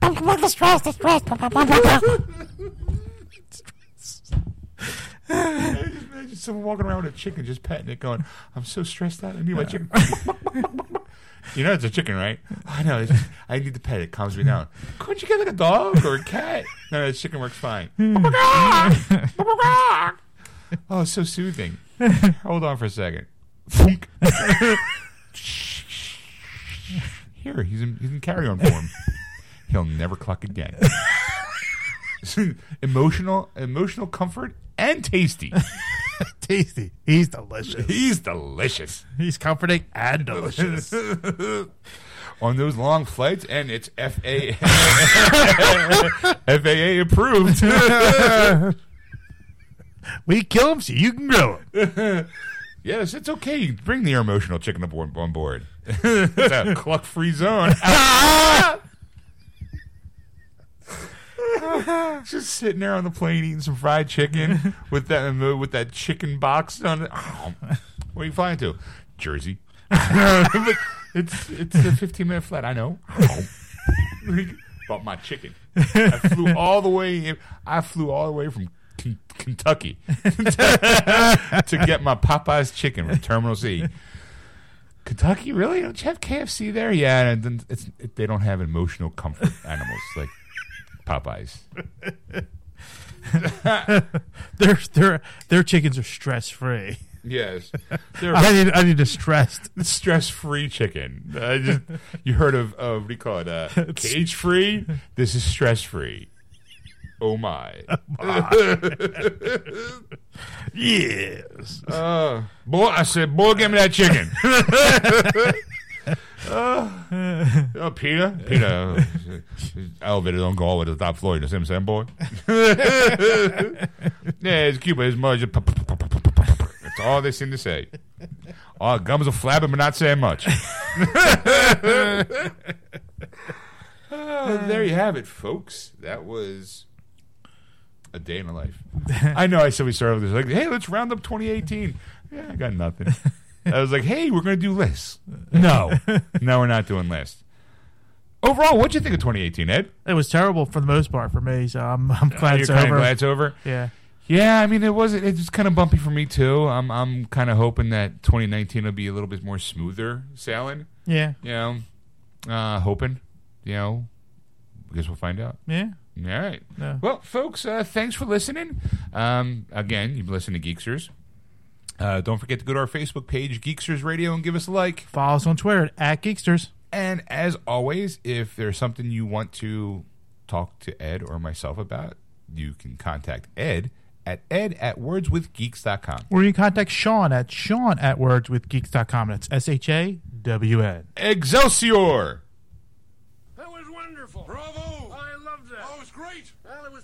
Imagine, imagine someone walking around with a chicken, just petting it, going, "I'm so stressed out. I need my chicken." You know it's a chicken, right? I oh, know. I need to pet it. It calms me down. Couldn't you get like a dog or a cat? No, no, the chicken works fine. Oh, it's so soothing. Hold on for a second. Here, he's in, he's in carry-on form. He'll never cluck again. Emotional, emotional comfort and tasty. Tasty. He's delicious. He's delicious. He's comforting and delicious. On those long flights, and it's F A A approved. We kill him so you can grill him. Yes, it's okay. You can bring the emotional chicken aboard, on board. It's a cluck-free zone. Just sitting there on the plane eating some fried chicken with that with that chicken box on it. Oh, where are you flying to? Jersey. it's it's a fifteen minute flight. I know. But my chicken. I flew all the way. In, I flew all the way from K- Kentucky to get my Popeye's chicken from Terminal C. Kentucky, really? Don't you have K F C there? Yeah, and it's it, they don't have emotional comfort animals like Popeyes. their their their chickens are stress free. Yes, they're, I need I need a stressed stress free chicken. I just you heard of of what do you call it? Uh, cage free. This is stress free. Oh my! Oh my. Yes. Uh, boy, I said, boy, give me that chicken. Oh, oh, Peter, Peter, elevator don't go all the way to the top floor. You know what I'm saying, boy? Yeah, it's cute, but his mother just. That's all they seem to say. All gums are flapping, but not saying much. Oh, there you have it, folks. That was a day in the life. I know. I said we started with this. Like, hey, let's round up twenty eighteen. Yeah, I got nothing. I was like, hey, we're going to do lists. No. No, we're not doing lists. Overall, what'd you think of twenty eighteen, Ed? It was terrible for the most part for me, so I'm, I'm glad oh, you're it's over. You're kind of glad it's over? Yeah. Yeah, I mean, it was it was kind of bumpy for me, too. I'm I'm kind of hoping that twenty nineteen will be a little bit more smoother sailing. Yeah. You know, uh, hoping, you know, I guess we'll find out. Yeah. All right. Yeah. Well, folks, uh, thanks for listening. Um, again, you've listened to Geeksters. Uh, don't forget to go to our Facebook page, Geeksters Radio, and give us a like. Follow us on Twitter, at Geeksters. And as always, if there's something you want to talk to Ed or myself about, you can contact Ed at ed at wordswithgeeks.com. Or you can contact Sean at Sean at wordswithgeeks.com. That's S H A W N. Excelsior! That was wonderful. Bravo! I loved that. Oh, it was great. Well, it was